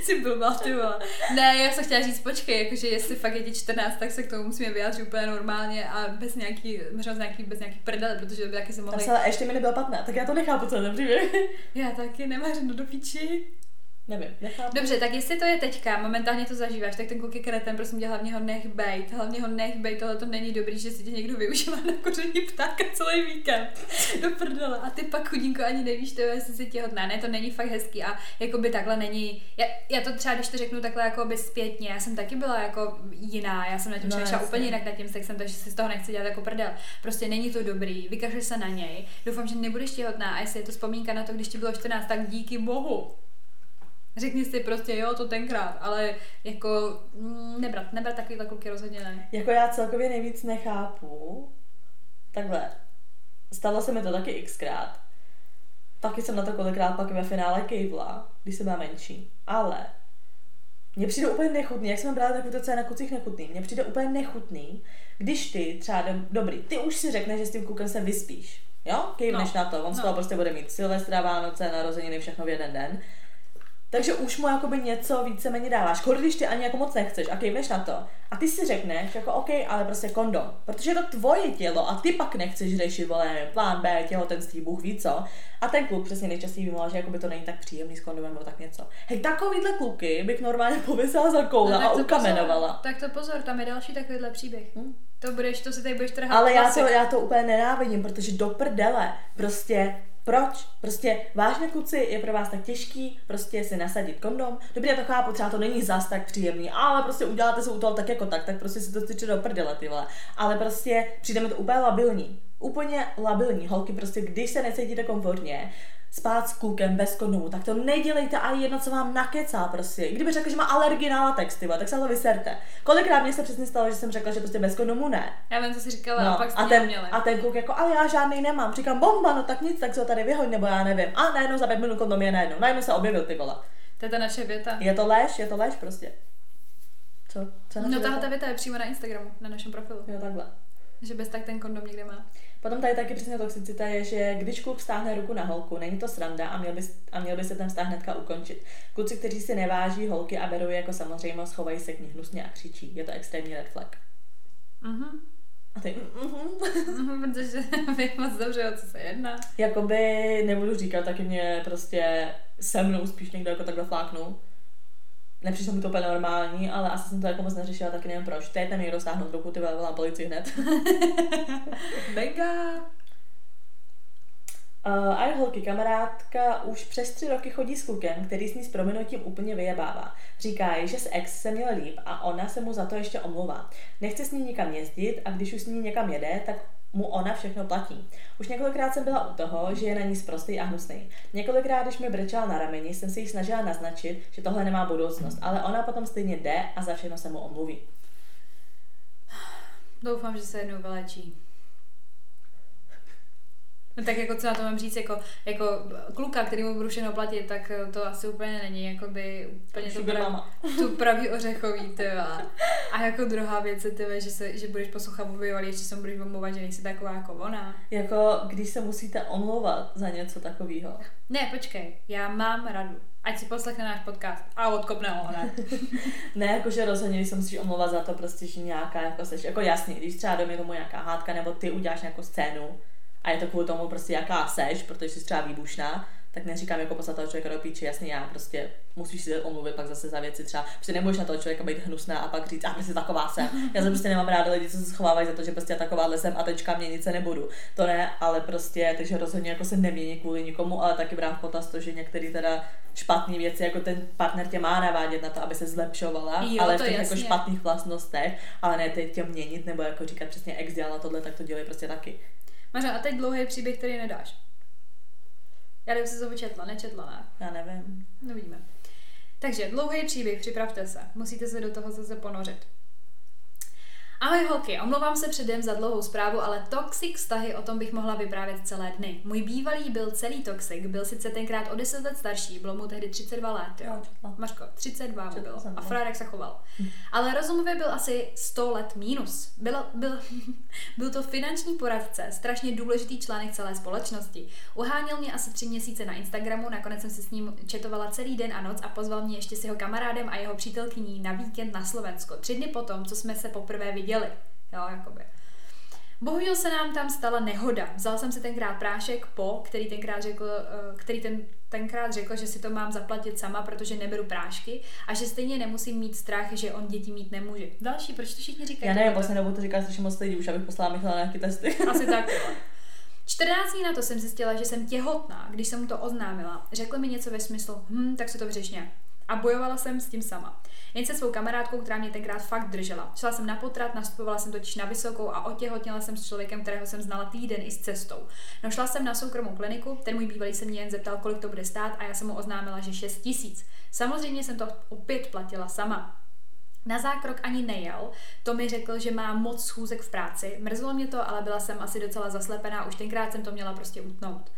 Jsi blbá, ty vole. Ne, já jsem chtěla říct, počkej, jakože jestli fakt je ti čtrnáct, tak se k tomu musíme vyjádřit úplně normálně a bez nějaký, možná nějaký, bez nějaký prdele, protože by taky se mohli... Tam se ještě mi nebylo patnáct, tak já to nechápu, co ten příběh. Já taky nemářenu do piči. Nevím, nechápu. Dobře, tak jestli to je teďka, momentálně to zažíváš, tak ten kluk je kreten, prosím tě, hlavně ho nech bejt, hlavně ho nech bejt, tohle to není dobrý, že si tě někdo využívá na koření ptáka celý víkend, do prdele, a ty pak chudinko ani nevíš, to, jestli jsi těhotná, ne, to není fakt hezký a jakoby takhle není, já, já to třeba, když to řeknu takhle jakoby zpětně, já jsem taky byla jako jiná, já jsem na tím přešla no, úplně jinak nad tím sexem, takže si z toho nechci dělat jako prdel, prostě není to dobrý, vykašli se na něj, doufám, že nebudeš těhotná a jestli je to vzpomínka na to, když ti bylo čtrnáct, tak díky bohu. Řekni si prostě, jo, to tenkrát, ale jako nebrat, nebrat takovýhle kluky rozhodně ne. Jako já celkově nejvíc nechápu, takhle, stalo se mi to taky xkrát, taky jsem na to kolikrát pak ve finále kejvla, když jsem byla menší, ale mně přijde úplně nechutný, jak jsme brali takovou to, co je na kucích nechutný, mně přijde úplně nechutný, když ty třeba, do, dobrý, ty už si řekneš, že s tím klukem se vyspíš, jo, kejvneš no. na to, on z no. toho prostě bude mít Silvestra, Vánoce, narozeniny, všechno v jeden den. Takže už mu jakoby něco víceméně dáváš, když ty ani jako moc nechceš a kejmeš na to. A ty si řekneš jako OK, ale prostě kondom, protože je to tvoje tělo a ty pak nechceš řešit, vole, plán B, těhotenství, Bůh ví co. A ten kluk přesně nejčastěji vymlal, že jakoby to není tak příjemný s kondomem nebo tak něco. Hej, takovýhle kluky bych normálně pověsala za koula no, a ukamenovala. Pozor, tak to pozor, tam je další takovýhle příběh. Hm? To budeš, to si tady budeš trhat. Ale já to, já to úplně nenávidím, protože do prdele prostě proč? Prostě vážně kluci, je pro vás tak těžký prostě si nasadit kondom. Dobrý, já to chápu, třeba to není zas tak příjemný, ale prostě uděláte se u toho tak jako tak, tak prostě si to tyče do prdele, ty vole. Ale prostě přijde mi to úplně labilní. Úplně labilní, holky, prostě když se necítíte komfortně spát s klukem bez kondomu, tak to nedělejte a jedno, co vám nakecá, prostě. Kdyby řekl, že má alergii na latex, ty vole, tak se to vyserte. Kolikrát mě se přesně stalo, že jsem řekla, že prostě bez kondomu ne. Já vím, co jsi říkala, no, a pak jste a ten, měli. A ten kluk jako, ale já žádnej nemám. Říkám, bomba, no tak nic, tak se ho tady vyhoď, nebo já nevím. A najednou za pět minut kondom je najednou. Najednou se objevil, ty vole. To je ta naše věta. Je to lež, je to lež prostě. Co? Co je naše no tahle ta věta je přímo na Instagramu, na našem profilu. Jo, takhle. Že bez tak ten kondom někde má. Potom tady taky přesně toxicita je, že když kluk stáhne ruku na holku, není to sranda a měl by, a měl by se ten vztah hnedka ukončit. Kluci, kteří si neváží holky a berou je jako samozřejmost, chovají se k ní hnusně a křičí. Je to extrémní red flag. Uh-huh. A ty uh-huh. Protože vím moc dobře, o co se jedná. Jakoby nebudu říkat, taky mě prostě se mnou spíš někdo jako takhle fláknul. Nepřišlo mi to úplně normální, ale asi jsem to jako moc neřešila, taky nevím proč. Teď tam někdo stáhnout ruku, ty volám policii hned. Mega! Uh, a holky kamarádka už přes tři roky chodí s klukem, který s ní s prominutím úplně vyjebává. Říká jí, že s ex se měl líp a ona se mu za to ještě omlouvá. Nechce s ní nikam jezdit a když už s ní někam jede, tak mu ona všechno platí. Už několikrát jsem byla u toho, že je na ní sprostý a hnusný. Několikrát, když mi brečela na rameni, jsem si ji snažila naznačit, že tohle nemá budoucnost, ale ona potom stejně jde a za všechno se mu omluví. Doufám, že se jednou vylečí. No tak jako co na to mám říct, jako, jako kluka, který mu budu všechno platit, tak to asi úplně není, jakoby úplně to prav, tu pravý ořechový, tyva. A jako druhá věc je, tyva, že, se, že budeš poslouchat objevat, ještě se budeš omlouvat, že nejsi taková jako ona. Jako když se musíte omlouvat za něco takového. Ne, počkej, já mám radu. Ať si poslechne náš podcast a odkopne ho, ne? Ne, jakože rozhodně, když se musíš omlouvat za to, prostě, že nějaká, jako seš, jako jasný, když třeba do mě tomu nějaká hádka, nebo ty uděláš nějakou scénu, a je to kvůli tomu prostě jaká seš, protože jsi třeba výbušná, tak neříkám jako poslat toho člověka do píči, jasně já prostě musíš si omluvit pak zase za věci třeba, protože nemůžeš na toho člověka být hnusná a pak říct, a prostě taková jsem. Já se prostě nemám ráda lidi, co se schovávají za to, že prostě já takováhle jsem a tečka, měnit se nebudu. To ne, ale prostě, takže rozhodně jako se nemění kvůli nikomu, ale taky brát v potaz to, že některé teda špatné věci, jako ten partner tě má navádět na to, aby se zlepšovala, jo, ale v těch jako špatných vlastnostech, ale ne tě měnit nebo jako říkat přesně ex dělala tohle, tak to dělej prostě taky. Mařa, a teď dlouhý příběh, který nedáš. Já nevím, se to četla, nečetla, ne? Já nevím. No vidíme. Takže dlouhý příběh, připravte se. Musíte se do toho zase ponořit. Ahoj holky, omlouvám se předem za dlouhou zprávu, ale toxic vztahy, o tom bych mohla vyprávět celé dny. Můj bývalý byl celý toxic, byl sice tenkrát o deset let starší, bylo mu tehdy třicet dva let, jo. Mařko, třicet dva mu bylo a frárek se choval. Ale rozumově byl asi sto let mínus. Byl, byl, byl to finanční poradce, strašně důležitý článek celé společnosti. Uháněl mě asi tři měsíce na Instagramu, nakonec jsem se s ním chatovala celý den a noc a pozval mě ještě s jeho kamarádem a jeho přítelkyní na víkend na Slovensko. Tři dny potom, co jsme se poprvé viděli. Děli. Jo, jakoby. Bohužel se nám tam stala nehoda. Vzal jsem si tenkrát prášek po, který tenkrát řekl, který ten, tenkrát řekl, že si to mám zaplatit sama, protože neberu prášky a že stejně nemusím mít strach, že on děti mít nemůže. Další, proč to všichni říkají? Já nevím, poslední dobu to říká strašně moc lidí, už abych poslala Michala nějaké testy. Asi tak. čtrnáct dní na to jsem zjistila, že jsem těhotná, když jsem mu to oznámila. Řekl mi něco ve smyslu, hm, tak se to vyřeš nějak. A bojovala jsem s tím sama. Jen se svou kamarádkou, která mě tenkrát fakt držela. Šla jsem na potrat, nastupovala jsem totiž na vysokou a otěhotněla jsem s člověkem, kterého jsem znala týden i s cestou. No šla jsem na soukromou kliniku, ten můj bývalý se mě jen zeptal, kolik to bude stát a já jsem mu oznámila, že šest tisíc. Samozřejmě jsem to opět platila sama. Na zákrok ani nejel, to mi řekl, že má moc schůzek v práci. Mrzelo mě to, ale byla jsem asi docela zaslepená, už tenkrát jsem to měla prostě utnout.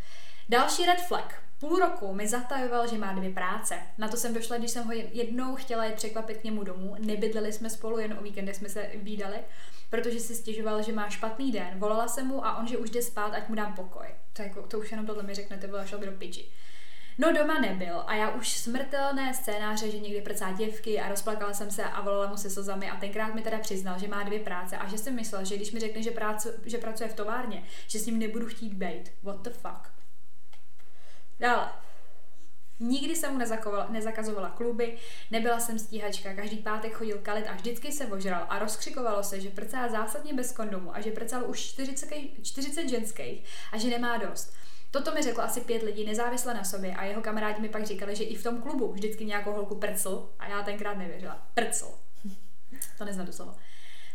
Další red flag. Půl roku mi zatajoval, že má dvě práce. Na to jsem došla, když jsem ho jednou chtěla jít překvapit k němu domů. Nebydleli jsme spolu, jen o víkendech jsme se vídali, protože si stěžoval, že má špatný den. Volala jsem mu a on, že už jde spát, ať mu dám pokoj. To, jako, to už jenom tohle mi řeknete, byla šla by do piči. No doma nebyl a já už smrtelné scénáře, že někdy prcá děvky a rozplakala jsem se a volala mu se slzami a tenkrát mi teda přiznal, že má dvě práce a že jsem myslela, že když mi řekne, že, prácu, že pracuje v továrně, že s ním nebudu chtít bejt. What the fuck? Dále. Nikdy jsem mu nezakazovala kluby, nebyla jsem stíhačka, každý pátek chodil kalit a vždycky se ožral a rozkřikovalo se, že prcá zásadně bez kondomu a že prcal už čtyřicet ženských a že nemá dost. Toto mi řeklo asi pět lidí nezávisle na sobě a jeho kamarádi mi pak říkali, že i v tom klubu vždycky nějakou holku prcl a já tenkrát nevěřila. Prcl. To neznám doslova.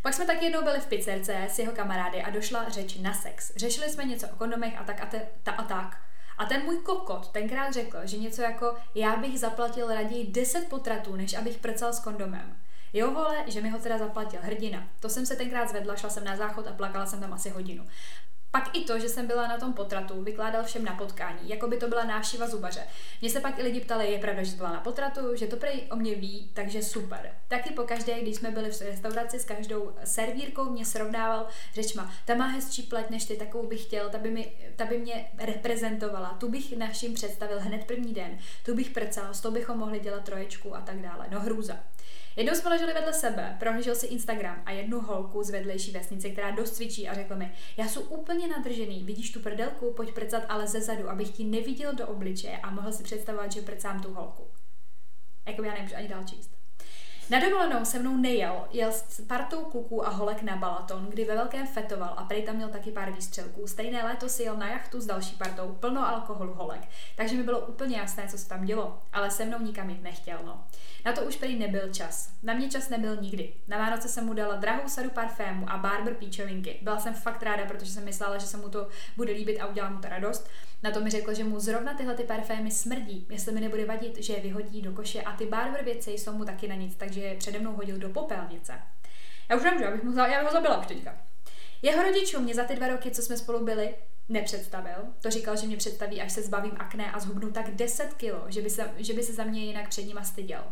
Pak jsme tak jednou byli v pizzerce s jeho kamarády a došla řeč na sex. Řešili jsme něco o kondomech a tak a, te, ta a tak. A ten můj kokot tenkrát řekl, že něco jako já bych zaplatil raději deset potratů, než abych prcal s kondomem. Jo vole, že mi ho teda zaplatil, hrdina. To jsem se tenkrát zvedla, šla jsem na záchod a plakala jsem tam asi hodinu. Pak i to, že jsem byla na tom potratu, vykládal všem na potkání, jako by to byla návštěva zubaře. Mně se pak i lidi ptali, je pravda, že jsi byla na potratu, že to prej o mě ví, takže super. Taky pokaždé, když jsme byli v restauraci, s každou servírkou mě srovnával řečma, ta má hezčí pleť než ty, takovou bych chtěl, ta by, mi, ta by mě reprezentovala, tu bych našim představil hned první den, tu bych prcal, s tou bychom mohli dělat troječku a tak dále. No hrůza. Jednou jsme leželi vedle sebe, prohlížel si Instagram a jednu holku z vedlejší vesnice, která dost cvičí a řekl mi, já jsem úplně nadržený, vidíš tu prdelku, pojď prcat ale ze zadu, abych ti neviděl do obličeje a mohl si představovat, že prcám tu holku. Jakoby já nemůžu ani dál číst. Na dovolenou se mnou nejel, jel s partou kluků a holek na Balaton, kdy ve velkém fetoval a prej tam měl taky pár výstřelků. Stejné léto si jel na jachtu s další partou plno alkoholu holek, takže mi bylo úplně jasné, co se tam dělo, ale se mnou nikam jít nechtěl, no. Na to už prej nebyl čas. Na mě čas nebyl nikdy. Na Vánoce jsem mu dala drahou sadu parfému a barber píčovinky. Byla jsem fakt ráda, protože jsem myslela, že se mu to bude líbit a udělá mu to radost. Na to mi řekl, že mu zrovna tyhle ty parfémy smrdí, jestli mi nebude vadit, že je vyhodí do koše a ty barber věci jsou mu taky na nic, takže je přede mnou hodil do popelnice. Já už nemůžu, abych mu za, já bych ho zabila už teďka. Jeho rodičům mě za ty dva roky, co jsme spolu byli, nepředstavil. To říkal, že mě představí, až se zbavím akné a zhubnu tak deset kilo, že by se, že by se za mě jinak před nima styděl.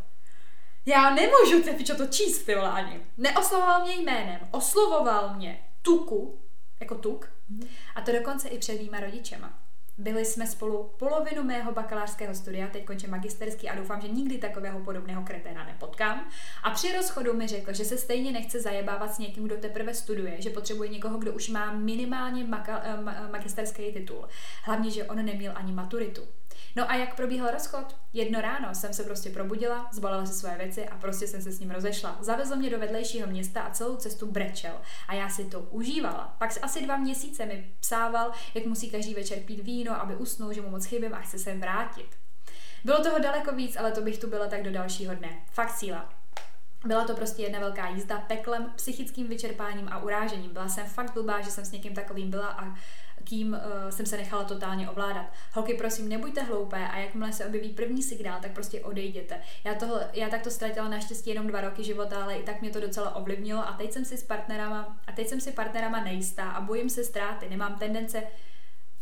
Já nemůžu tepičo to číst, ty vole, ani. Neoslovoval mě jménem, oslovoval mě tuku, jako tuk, a to dokonce i před mýma rodičema. Byli jsme spolu polovinu mého bakalářského studia, teď končím magisterský a doufám, že nikdy takového podobného kreténa nepotkám. A při rozchodu mi řekl, že se stejně nechce zajebávat s někým, kdo teprve studuje, že potřebuje někoho, kdo už má minimálně maka- ma- magisterský titul. Hlavně, že on neměl ani maturitu. No a jak probíhal rozchod? Jedno ráno jsem se prostě probudila, zbalila si své věci a prostě jsem se s ním rozešla. Zavezl mě do vedlejšího města a celou cestu brečel. A já si to užívala. Pak asi dva měsíce mi psával, jak musí každý večer pít víno, aby usnul, že mu moc chybím a chce se vrátit. Bylo toho daleko víc, ale to bych tu byla tak do dalšího dne. Fakt síla. Byla to prostě jedna velká jízda peklem, psychickým vyčerpáním a urážením. Byla jsem fakt blbá, že jsem s někým takovým byla a kým uh, jsem se nechala totálně ovládat. Holky, prosím, nebuďte hloupé a jakmile se objeví první signál, tak prostě odejděte. Já, tohle, já takto ztratila naštěstí jenom dva roky života, ale i tak mě to docela ovlivnilo a teď jsem si s partnerama, a teď jsem si partnerama nejistá a bojím se ztráty. Nemám tendence,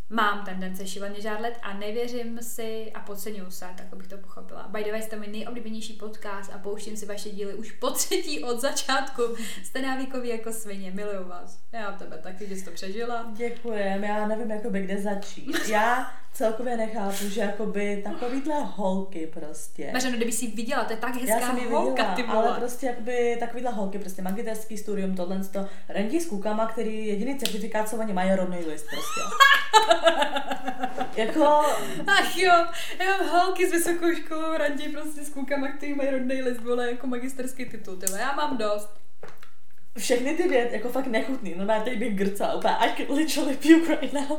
mám tendence šivaně žárlet a nevěřím si a podceňuju se, tak bych to pochopila. By the way, jste můj nejoblíbenější podcast a pouštím si vaše díly už po třetí od začátku. Jste návykoví jako svině, miluju vás. Já tebe taky, že jsi to přežila. Děkujem, já nevím, jakoby, kde začít. Já celkově nechápu, že jakoby takovýhle holky prostě. Mařeno, kdyby si viděla, to je tak hezká holka, ty vole. Ale prostě jakoby takovýhle holky, prostě magisterský studium, tohle to randí s kukama, který jediný certifikát jsou, oni mají rodný list prostě. Jako... Ach jo, já mám holky s vysokou školou, randí prostě s kukama, který mají rodný list, vole, jako magisterský titul, tyhle, já mám dost. Všechny ty věci, jako fakt nechutný, no já teď bych grcala, úplně I can literally puke right now.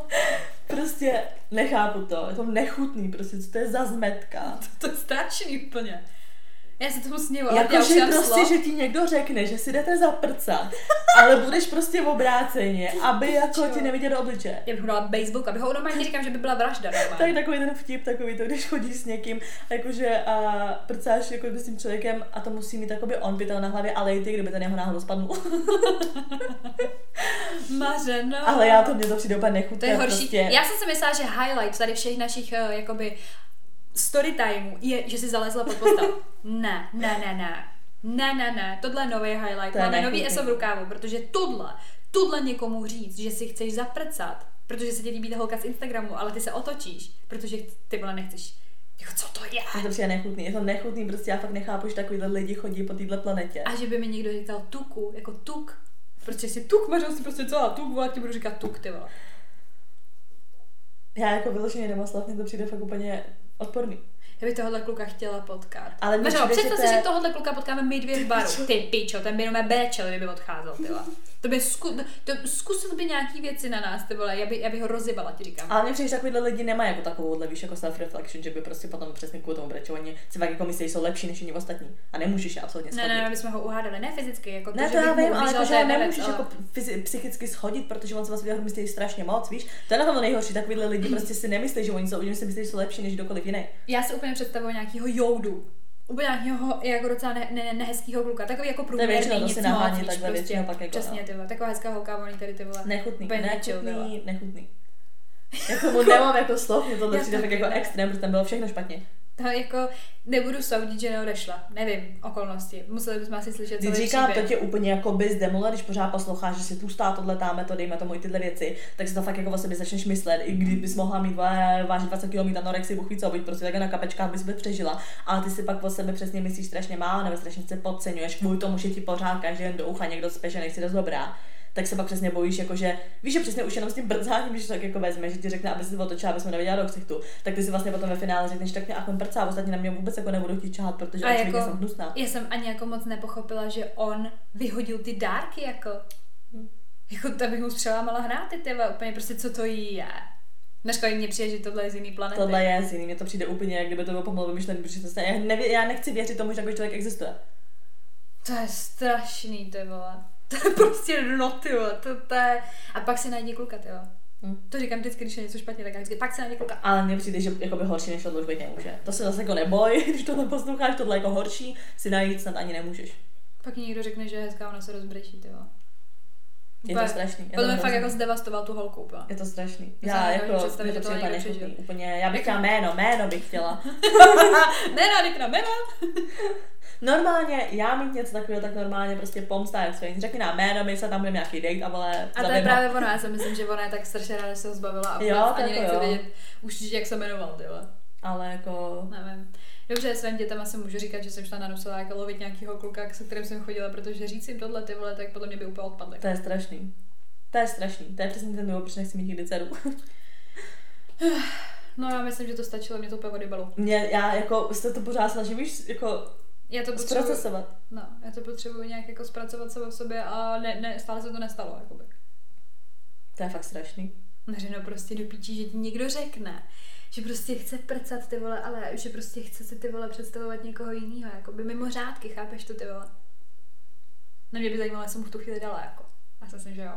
Prostě nechápu to, je to nechutný, prostě, co to je za zmetka. To, to je strašný úplně. Já se tomu sněju, ale jako, já že prostě, slov. Že ti někdo řekne, že si jdete zaprcat, ale budeš prostě v obráceně, aby jako ti neviděl do obličeje. Já bych ho dala baseballku, abych ho normálně říkám, že by byla vražda. To je takový ten vtip, takový to, když chodíš s někým, jakože a prcáš jako s tím člověkem a to musí mít takový on pytel na hlavě, ale i ty, kdyby ten jeho náhodou spadnul. Mařeno. Ale já to mě to přijde úplně nechutné. To je horší. Prostě. Já jsem si myslela, že highlight tady všech našich, jakoby, story timeu je, že si zalezla pod postel. Ne, ne, ne, ne. Ne, ne, ne. Tohle je nový highlight. Máme nový eso v rukávu, protože tohle, tohle někomu říct, že si chceš zaprcat, protože se ti líbí ta holka z Instagramu, ale ty se otočíš, protože ty vole nechceš. Jo, co to je? Je to prostě nechutný, je to nechutný, prostě já fakt nechápu, že takovýhle lidi chodí po této planetě. A že by mi někdo říkal tuku, jako tuk. Protože si tuk, mařil si prostě celá tuk, vole, ti budu říkat tuk, ty vole. Já jako vyloženě nemoslav, mě to přijde fakt úplně odporný. Já bych tohohle kluka chtěla potkat. Ale Mařo, představ si, že tohohle kluka potkáme my dvě v baru. Ty pičo, ten by jenom béčel, kdyby odcházel, tyla. To by zku, to, zkusil by nějaký věci na nás, ty vole, já, by, já bych ho rozjebala, ti říkám. Ale mě přijde, že takovýhle lidi nemají jako takovouhle, víš, jako self-reflection, že by prostě potom přesně kvůli tomu brečování si fakt jako myslí, že jsou lepší než jiní ostatní. A nemůžeš je absolutně shodit. Ne, ne, abychom ho uhádali, ne fyzicky, jako to, ne, to že já vím, ale to, že nemůžeš jako fyzi- psychicky shodit, protože on se vás viděl, myslí strašně moc, víš. To je na tom nejhorší, takovýhle lidi prostě si nemyslí, že oni jsou, oni si myslí, že jsou lepší než kdokoliv jiný. Já si úplně představuji nějakýho joudu. úplně jeho jako docela ne, ne, nehezkýho kluka, takový jako průměrný, nic moc, víš, prostě, pak jako, přesně, no. Ty vole, taková hezká holka, oni tady ty vole, nechutný, nechutný, nechutný. Jako mu nemám jako slov, mě tohle přijde tak jako extrém, protože tam bylo všechno špatně. To jako nebudu soudit, že neodešla. Nevím, okolnosti. Museli bychom asi slyšet celý příběh. Když říká, to tě úplně jako by zdemole, když pořád posloucháš, že si tlustá tohle, táme to, dejme tomu i tyhle věci, tak si to fakt jako o sobě začneš myslet, i kdybys mohla mít vážit dvacet kilogramů anorexii, buchví co, buď prostě tak na kapečkách bys vůbec přežila, ale ty si pak o sebe přesně myslíš strašně málo, nebo strašně se podceňuješ, kvůli tomu, že ti pořád každý den do ucha někdo speše, nechci dost dobrá. Tak se pak přesně bojíš, jakože víš, že přesně už jenom s tím brdzáním, že to tak jako vezme, že ti řekne, aby se otočila, aby jsme neviděla do ksichtu, tak ty si vlastně potom ve finále řekneš, tak mě akon prcá, ostatně na mě vůbec jako nebudu chtít čahat, protože očividně jako, jsem hnusná. Já jsem ani jako moc nepochopila, že on vyhodil ty dárky jako, hmm. jako to bych mu přelámala hráty, tyhle, úplně prostě co to je. Dneska jim mě přijde, že tohle je z jiný planety. Tohle je z jiný, mě to přijde úplně, jak kdyby to bylo pomalu vymyšlené, protože já, nevě, já nechci věřit tomu, že takový člověk existuje. To je strašný, to vole. To je prostě dno, tyjo, to, to je... A pak se najde kluka, tyjo. Hmm. To říkám vždycky, když je něco špatně, tak vždycky, pak se najde kluka. Ale mně přijde, že jakoby horší než tohle už být nemůže. To se zase jako neboj, když tohle posloucháš, tohle jako horší, si najít snad ani nemůžeš. Pak někdo řekne, že je hezká, ona se rozbrečí, tyjo. Je to strašný. Potom mě fakt jako zdevastoval tu holku úplně. Je to strašný. Já jako že to není přežil. Úplně, já bych chtěla jméno, jméno bych chtěla. Jméno, Dikna, jméno. Normálně, já mít něco takového, tak normálně prostě pomstá, jak se jim řekne na jméno, my se tam budeme nějaký dejt a vole. A to je právě ono, já si myslím, že ona je tak strašně ráda, že se ho zbavila a jo, ani nechci jo. Vědět už, jak se jmenoval, tyhle. Ale jako... Nevím. Dobře, svým dětem asi můžu říkat, že jsem šla na nosila jako lovit nějakýho kluka, se kterým jsem chodila, protože říct jim tohle ty vole, tak podle mě by úplně odpadly. To je strašný. To je strašný. To je přesně ten důvod, protože nechci mít nikdy dceru. No já myslím, že to stačilo, mě to úplně odjebalo. Mě, já jako se to pořád snažím, víš, jako já to zpracovat. No, já to potřebuji nějak jako zpracovat se v sobě a ne, ne, stále se to nestalo, jakoby. To je fakt strašný. Neřeno prostě do píči, že ti někdo řekne, že prostě chce prcat ty vole, ale že prostě chce si ty vole představovat někoho jinýho, jakoby mimo řádky, chápeš to ty vole? Na mě by zajímalo, jestli jsem mu v tu chvíli dala, jako. Já si myslím, že jo.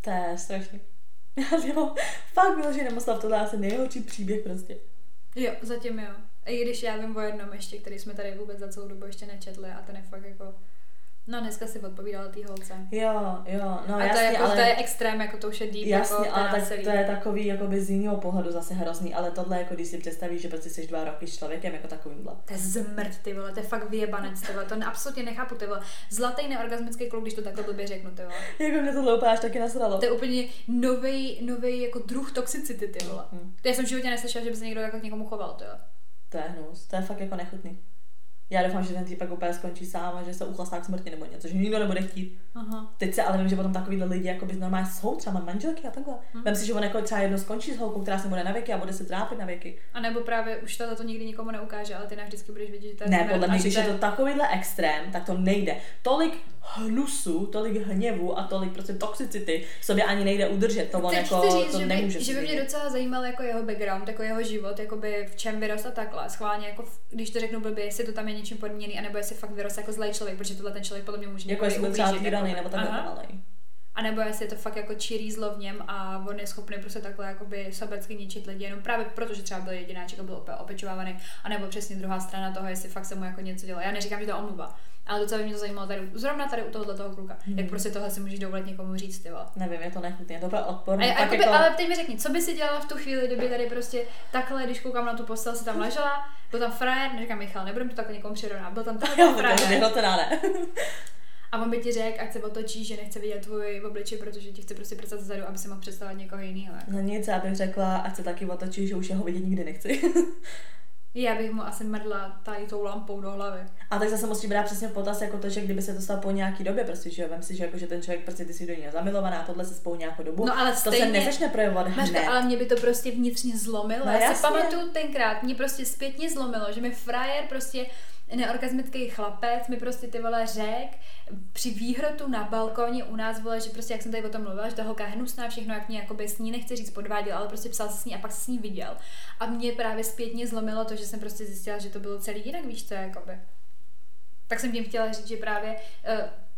To je strašný. Jo, fakt bylo, že nemohla v tohle asi nejhorší příběh prostě. Jo, zatím jo. I když já vím o jednom ještě, který jsme tady vůbec za celou dobu ještě nečetli a ten je fakt jako... No dneska si odpovídala tý holce. Jo, jo, no a jasně, to je jako, ale... to je extrém, jako to už je deep, jasně, jako ale tak to je takový, jakoby z jiného pohledu zase hrozný, ale tohle, jako když si představíš, že prostě jsi dva roky s člověkem, jako takovýmhle. To je zmrt, ty vole, to je fakt vyjebanec, ty vole, to absolutně nechápu, ty vole. Zlatý neorgasmický kluk, když to takhle blbě řeknu, ty vole. Jako mě tohle úplně až taky nasralo. To je úplně novej, novej jako druh toxicity, ty vole. Hmm. Já jsem v životě neslyšela, že by se někdo jako k někomu choval, ty vole. To je hnus, to je fakt jako nechutný. Já doufám, že ten týpek úplně skončí sám a že se uchlastá k smrti nebo něco, že nikdo nebude chtít. Aha. Teď se ale vím, že potom takovýhle lidi jakoby normálně jsou třeba manželky a takhle. Aha. Vem si, že on jako třeba jedno skončí s holkou, která se bude na věky a bude se trápit na věky. A nebo právě už tato to nikdy nikomu neukáže, ale ty nám vždycky budeš vidět, že to je... Ne, podle mě, když je to takovýhle extrém, tak to nejde. Tolik hnusu, tolik hněvu a tolik prostě toxicity sobě ani nejde udržet. To on jako říct, to nemůže. Že by mě docela zajímal jako jeho background, jako jeho život, jakoby v čem vyrost a takhle. Schválně jako když to řeknu blbě, jestli to tam je něčím podmíněný, anebo jestli fakt vyrost jako zlej člověk, protože tohle ten člověk podle mě může jako ublížit. Jako jestli byl nebo takhle malej. A nebo jestli je to fakt jako čirý zlovněm a on je schopný prostě takhle jakoby sobecky ničit lidi, jenom právě protože třeba byl jedináček a byl opět opečovávaný, anebo přesně druhá strana toho, jestli fakt se mu jako něco dělo. Já neříkám, že to omluva, ale docela by mě to zajímalo tady, zrovna tady u tohohle toho kluka, hmm. jak prostě tohle si můžeš dovolit někomu říct, ty vole. Nevím, je to nechutné, to bylo odporné. Jako... Ale teď mi řekni, co by si dělala v tu chvíli, kdyby tady prostě takhle, když koukám na tu postel, si tam ležela, byl tam frajer, neříkám Michal, nebudem to takhle někomu přirovnat, byl tam takhle frajer. A on by ti řekl, ať se otočí, že nechce vidět tvůj obličej, protože ti chce prostě prcat zezadu, aby si mohl představit někoho jiného. No nic, já bych řekla, ať se taky otočí, že už ho vidět nikdy nechci. Já bych mu asi mrdla tady tou lampou do hlavy. A tak zase musí brát přesně v potaz jako to, že kdyby se to stalo po nějaký době, prostě, že jo, vem si, že, jako, že ten člověk prostě ty si do něj zamilovaná, tohle se spolu nějakou dobu. No ale to stejně, se nezačne projevovat hned. Ale mě by to prostě vnitřně zlomilo. No, já si pamatuju tenkrát, mě prostě zpětně zlomilo, že mi frajer prostě neorgasmický chlapec mi prostě ty vole řek při výhrotu na balkoně u nás vole, že prostě jak jsem tady o tom mluvila, že ta holka hnusná všechno, jak mě jakoby s ní nechci říct podváděl, ale prostě psal se s ní a pak se s ní viděl. A mě právě zpětně zlomilo to, že jsem prostě zjistila, že to bylo celý jinak, víš co, jakoby. Tak jsem tím chtěla říct, že právě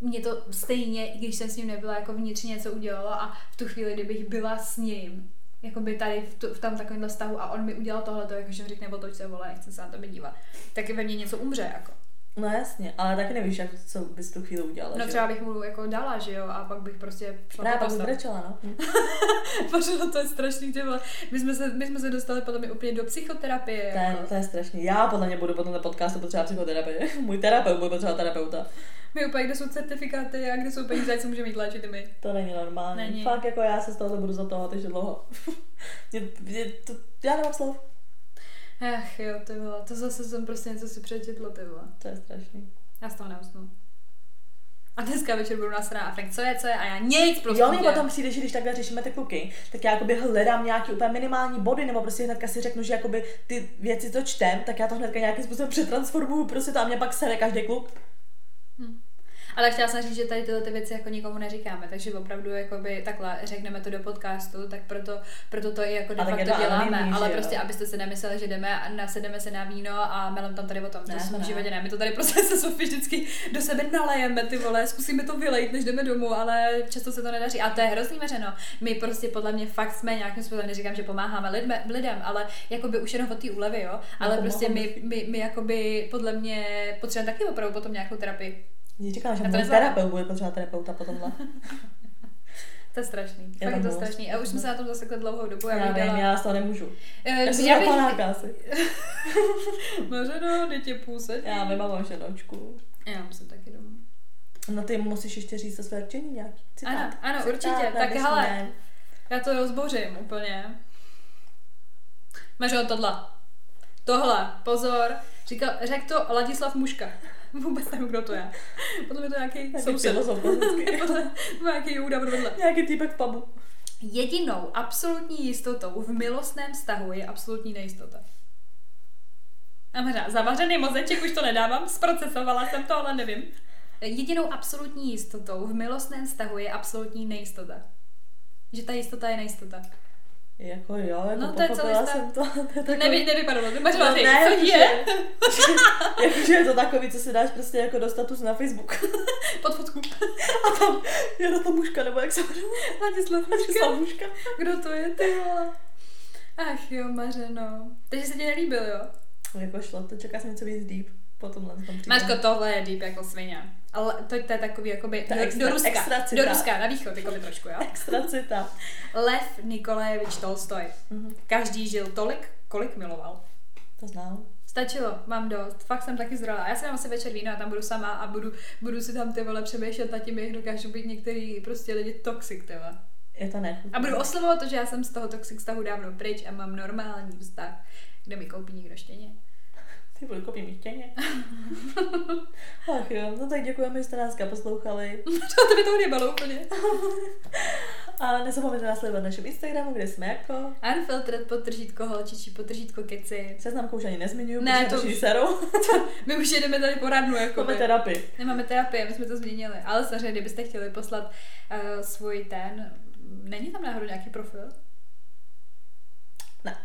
uh, mě to stejně, i když jsem s ním nebyla, jako vnitřně něco udělalo a v tu chvíli, kdybych byla s ním, jakoby tady v, tu, v tam takovémhle vztahu a on mi udělal tohleto, jakože mi řekne, otoč se, vole, nechci se na tebe dívat. Taky ve mně něco umře, jako. No jasně, ale taky nevíš, jak, co bys tu chvíli udělala. No třeba jo? Bych mu jako dala, že jo, a pak bych prostě šla po postavu. Právě pak no. Pořád to je strašný, ty vole. My jsme se, my jsme se dostali potom i úplně do psychoterapie. To je, jako. To je strašný. Já podle mě budu po tomto podcastu potřebovat psychoterapie. Můj terapeut bude potřebovat terapeuta. My úplně, kde jsou certifikáty a kde jsou peníze, co můžeme jít léčit i my. To není normální. Není. Fakt jako já se z toho budu zatahovat ještě dlouho. je, je, to, já nemám slov. Ach jo, ty vole, to zase jsem prostě něco si přečetla, ty vole. To je strašný. Já z toho neusnu. A dneska večer budu nasraná a Frank, co je, co je, a já nic prostě. Jo, mě potom přijde, že když takhle řešíme ty kluky, tak já jakoby hledám nějaký úplně minimální body, nebo prostě hnedka si řeknu, že jakoby ty věci, co čtem, tak já to hnedka nějakým způsobem přetransformuju, prostě to a mě pak sere každý kluk. Hm. Ale chtěla jsem říct, že tady tyhle ty věci jako nikomu neříkáme, takže opravdu jakoby takhle řekneme to do podcastu, tak proto, proto to i jako de facto děláme, anonymní, ale prostě jo? Abyste si nemysleli, že jdeme a nasedeme se na víno a melem tam tady o tom, to ne, jsme v životě ne, my to tady prostě se Sofí vždycky do sebe nalejeme, ty vole, zkusíme to vylejt, než jdeme domů, ale často se to nedaří a to je hrozný meřeno, my prostě podle mě fakt jsme nějakým způsobem, neříkám, že pomáháme lidme, lidem, ale jakoby už jenom od té úlevy, jo, ale no, prostě my, my, my jakoby podle mě potřebujeme taky opravdu potom nějakou terapii. Když říkám, že můj terapeut bude potřebovat terapeuta po tomhle. To je strašný. Fakt je to strašný. A už jsme se na tom zasekli dlouhou dobu. Já vím, já z toho nemůžu. Já jsem na panáka asi. Mařeno, dítě půset. Já vím, mám mařenočku. Já musím taky domů. No ty musíš ještě říct o své určení nějaký. Ano, ano, určitě. Tak hele, já to rozbořím úplně. Mařeno, tohle. Tohle, pozor. Říkal, řekl to Ladislav Muška. Vůbec nevím, kdo to je. Potom je to nějaký soused. Potom nějaký Jouda vedle. Nějaký týpek v pubu. Jedinou absolutní jistotou v milostném vztahu je absolutní nejistota. A možná, zavařený mozeček, už to nedávám, zprocesovala jsem to, ale nevím. Jedinou absolutní jistotou v milostném vztahu je absolutní nejistota. Že ta jistota je nejistota. Jako jo, jako no, pochopila jsem to. To takový... Nevy, nevypadalo, ty máš no, hlavy, ne, co je? Jakože je to takový, co si dáš prostě jako do status na Facebook. Pod fotku. A tam je na to mužka, nebo jak se jmenuje? Ladislav Muška. Muška. Kdo to je, ty vole? Ach jo, Mařeno. Takže se ti nelíbil, jo? Jako šlo, to čeká jsem něco víc deep. Potom len tom Mařko, tohle je deep jako svině. Ale to, to je takový jakoby ta do, extra, do Ruska, extra do Ruska, na východ jakoby trošku, jo? Extracita. Lev Nikolajevič Tolstoj. Mm-hmm. Každý žil tolik, kolik miloval. To znám. Stačilo, mám dost, fakt jsem taky zralá. Já si dám asi večer víno a tam budu sama a budu, budu si tam ty vole přemýšlet nad tím, jak dokážu být některý prostě lidi toxic, ty vole. Je to ne. A budu oslovovat to, že já jsem z toho toxic vztahu dávno pryč a mám normální vztah, kde mi koupí někdo štěně. Ty budu kopím chtěně. Ach jo, no tak děkujeme, že jste nás poslouchali. To by to nebalo úplně. A nezapomeňte nás sledovat na našem Instagramu, kde jsme jako Unfiltered, podtržítko holčičí, podtržítko keci. Seznamku už ani nezmiňuju, ne, protože naší už... serou. My už jedeme tady poradnu. Jako máme terapii. Nemáme terapii, my jsme to změnili. Ale samozřejmě, kdybyste chtěli poslat uh, svůj ten, není tam náhodou nějaký profil? Ne.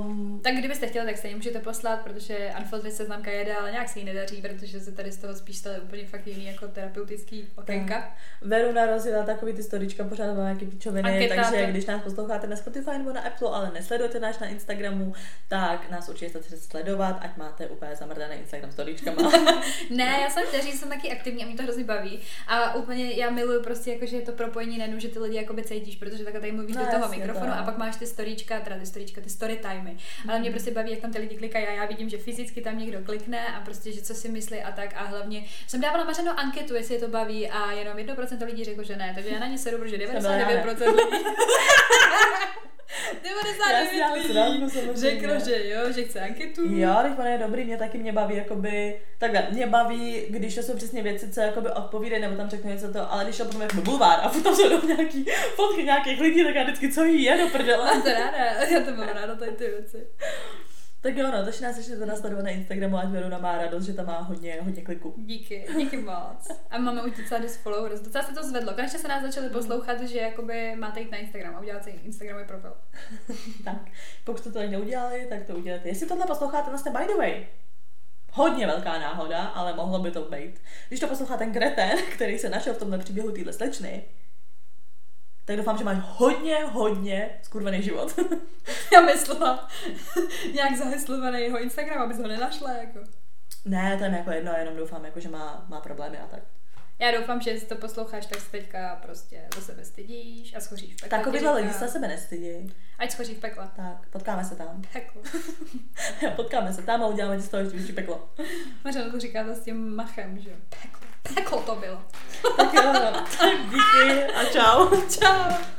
Um, tak kdybyste chtěli, tak se ji můžete poslat, protože Unfiltered seznamka jede, ale nějak se jí nedaří, protože se tady z toho spíš staly úplně fakt jiný jako terapeutický okénka. Veru narazila takový ty storička, pořád mám nějaký pičoviny, takže to... když nás posloucháte na Spotify nebo na Apple, ale nesledujete nás na Instagramu, tak nás určitě chcete sledovat, ať máte úplně zamrdané Instagram storičkama. Ne, já jsem kteří jsem taky aktivní a mě to hrozně baví. A úplně já miluju prostě jako, že je to propojení nejenom, že ty lidi jakoby cítíš, protože takhle tady mluvíš no, do toho mikrofonu to. A pak máš ty storička, teda ty storička, ty story timey, ale mě prostě baví, jak tam ty lidi klikají a já vidím, že fyzicky tam někdo klikne a prostě, že co si myslí a tak a hlavně jsem dávala Mařeno anketu, jestli je to baví a jenom jedno procento lidí řeklo, že ne, takže já na ně sedu, protože devadesát devět procent lidí devadesát devět procent řeklo, že jo, že chce anketu. Jo, teď ono je dobrý, mě taky mě baví, jakoby, takhle, mě baví, když to jsou přesně věci, co jakoby odpovídají, nebo tam řeknu něco to, ale když to potom jako bulvár a potom jsou tam nějaký fotky nějakých lidí, tak já vždycky, co jí je do prdele. A to ráda, já to mám ráda, tady ty věci. Tak jo, no, takže nás ještě to nasledovat na Instagramu, ať Veruna má radost, že tam má hodně, hodně kliků. Díky, díky moc. A máme už docela dost followers, docela se to zvedlo. Konečně se nás začali poslouchat, že jakoby máte jít na Instagram a udělat si Instagramový profil. Tak, pokud jste to neudělali, tak to uděláte. Jestli tohle posloucháte, vlastně by the way, hodně velká náhoda, ale mohlo by to být. Když to poslouchá ten kreten, který se našel v tomhle příběhu téhle slečny, tak doufám, že máš hodně, hodně skurvený život. Já myslela nějak zaheslovaný jeho Instagram, abys ho nenašla, jako. Ne, to je jako jedno, jenom doufám, jako, že má, má problémy a tak. Já doufám, že jestli to posloucháš, tak se teďka prostě do sebe stydíš a schoříš v pekle. Takovýhle lidi se sebe nestydí. Ať schoří v pekle. Tak, potkáme se tam. Peklo. Potkáme se tam a uděláme ti z toho ještě větší peklo. Mařena to říká to s tím machem, že jo? Peklo. Peklo to bylo. Tak jo, díky a čau. Čau.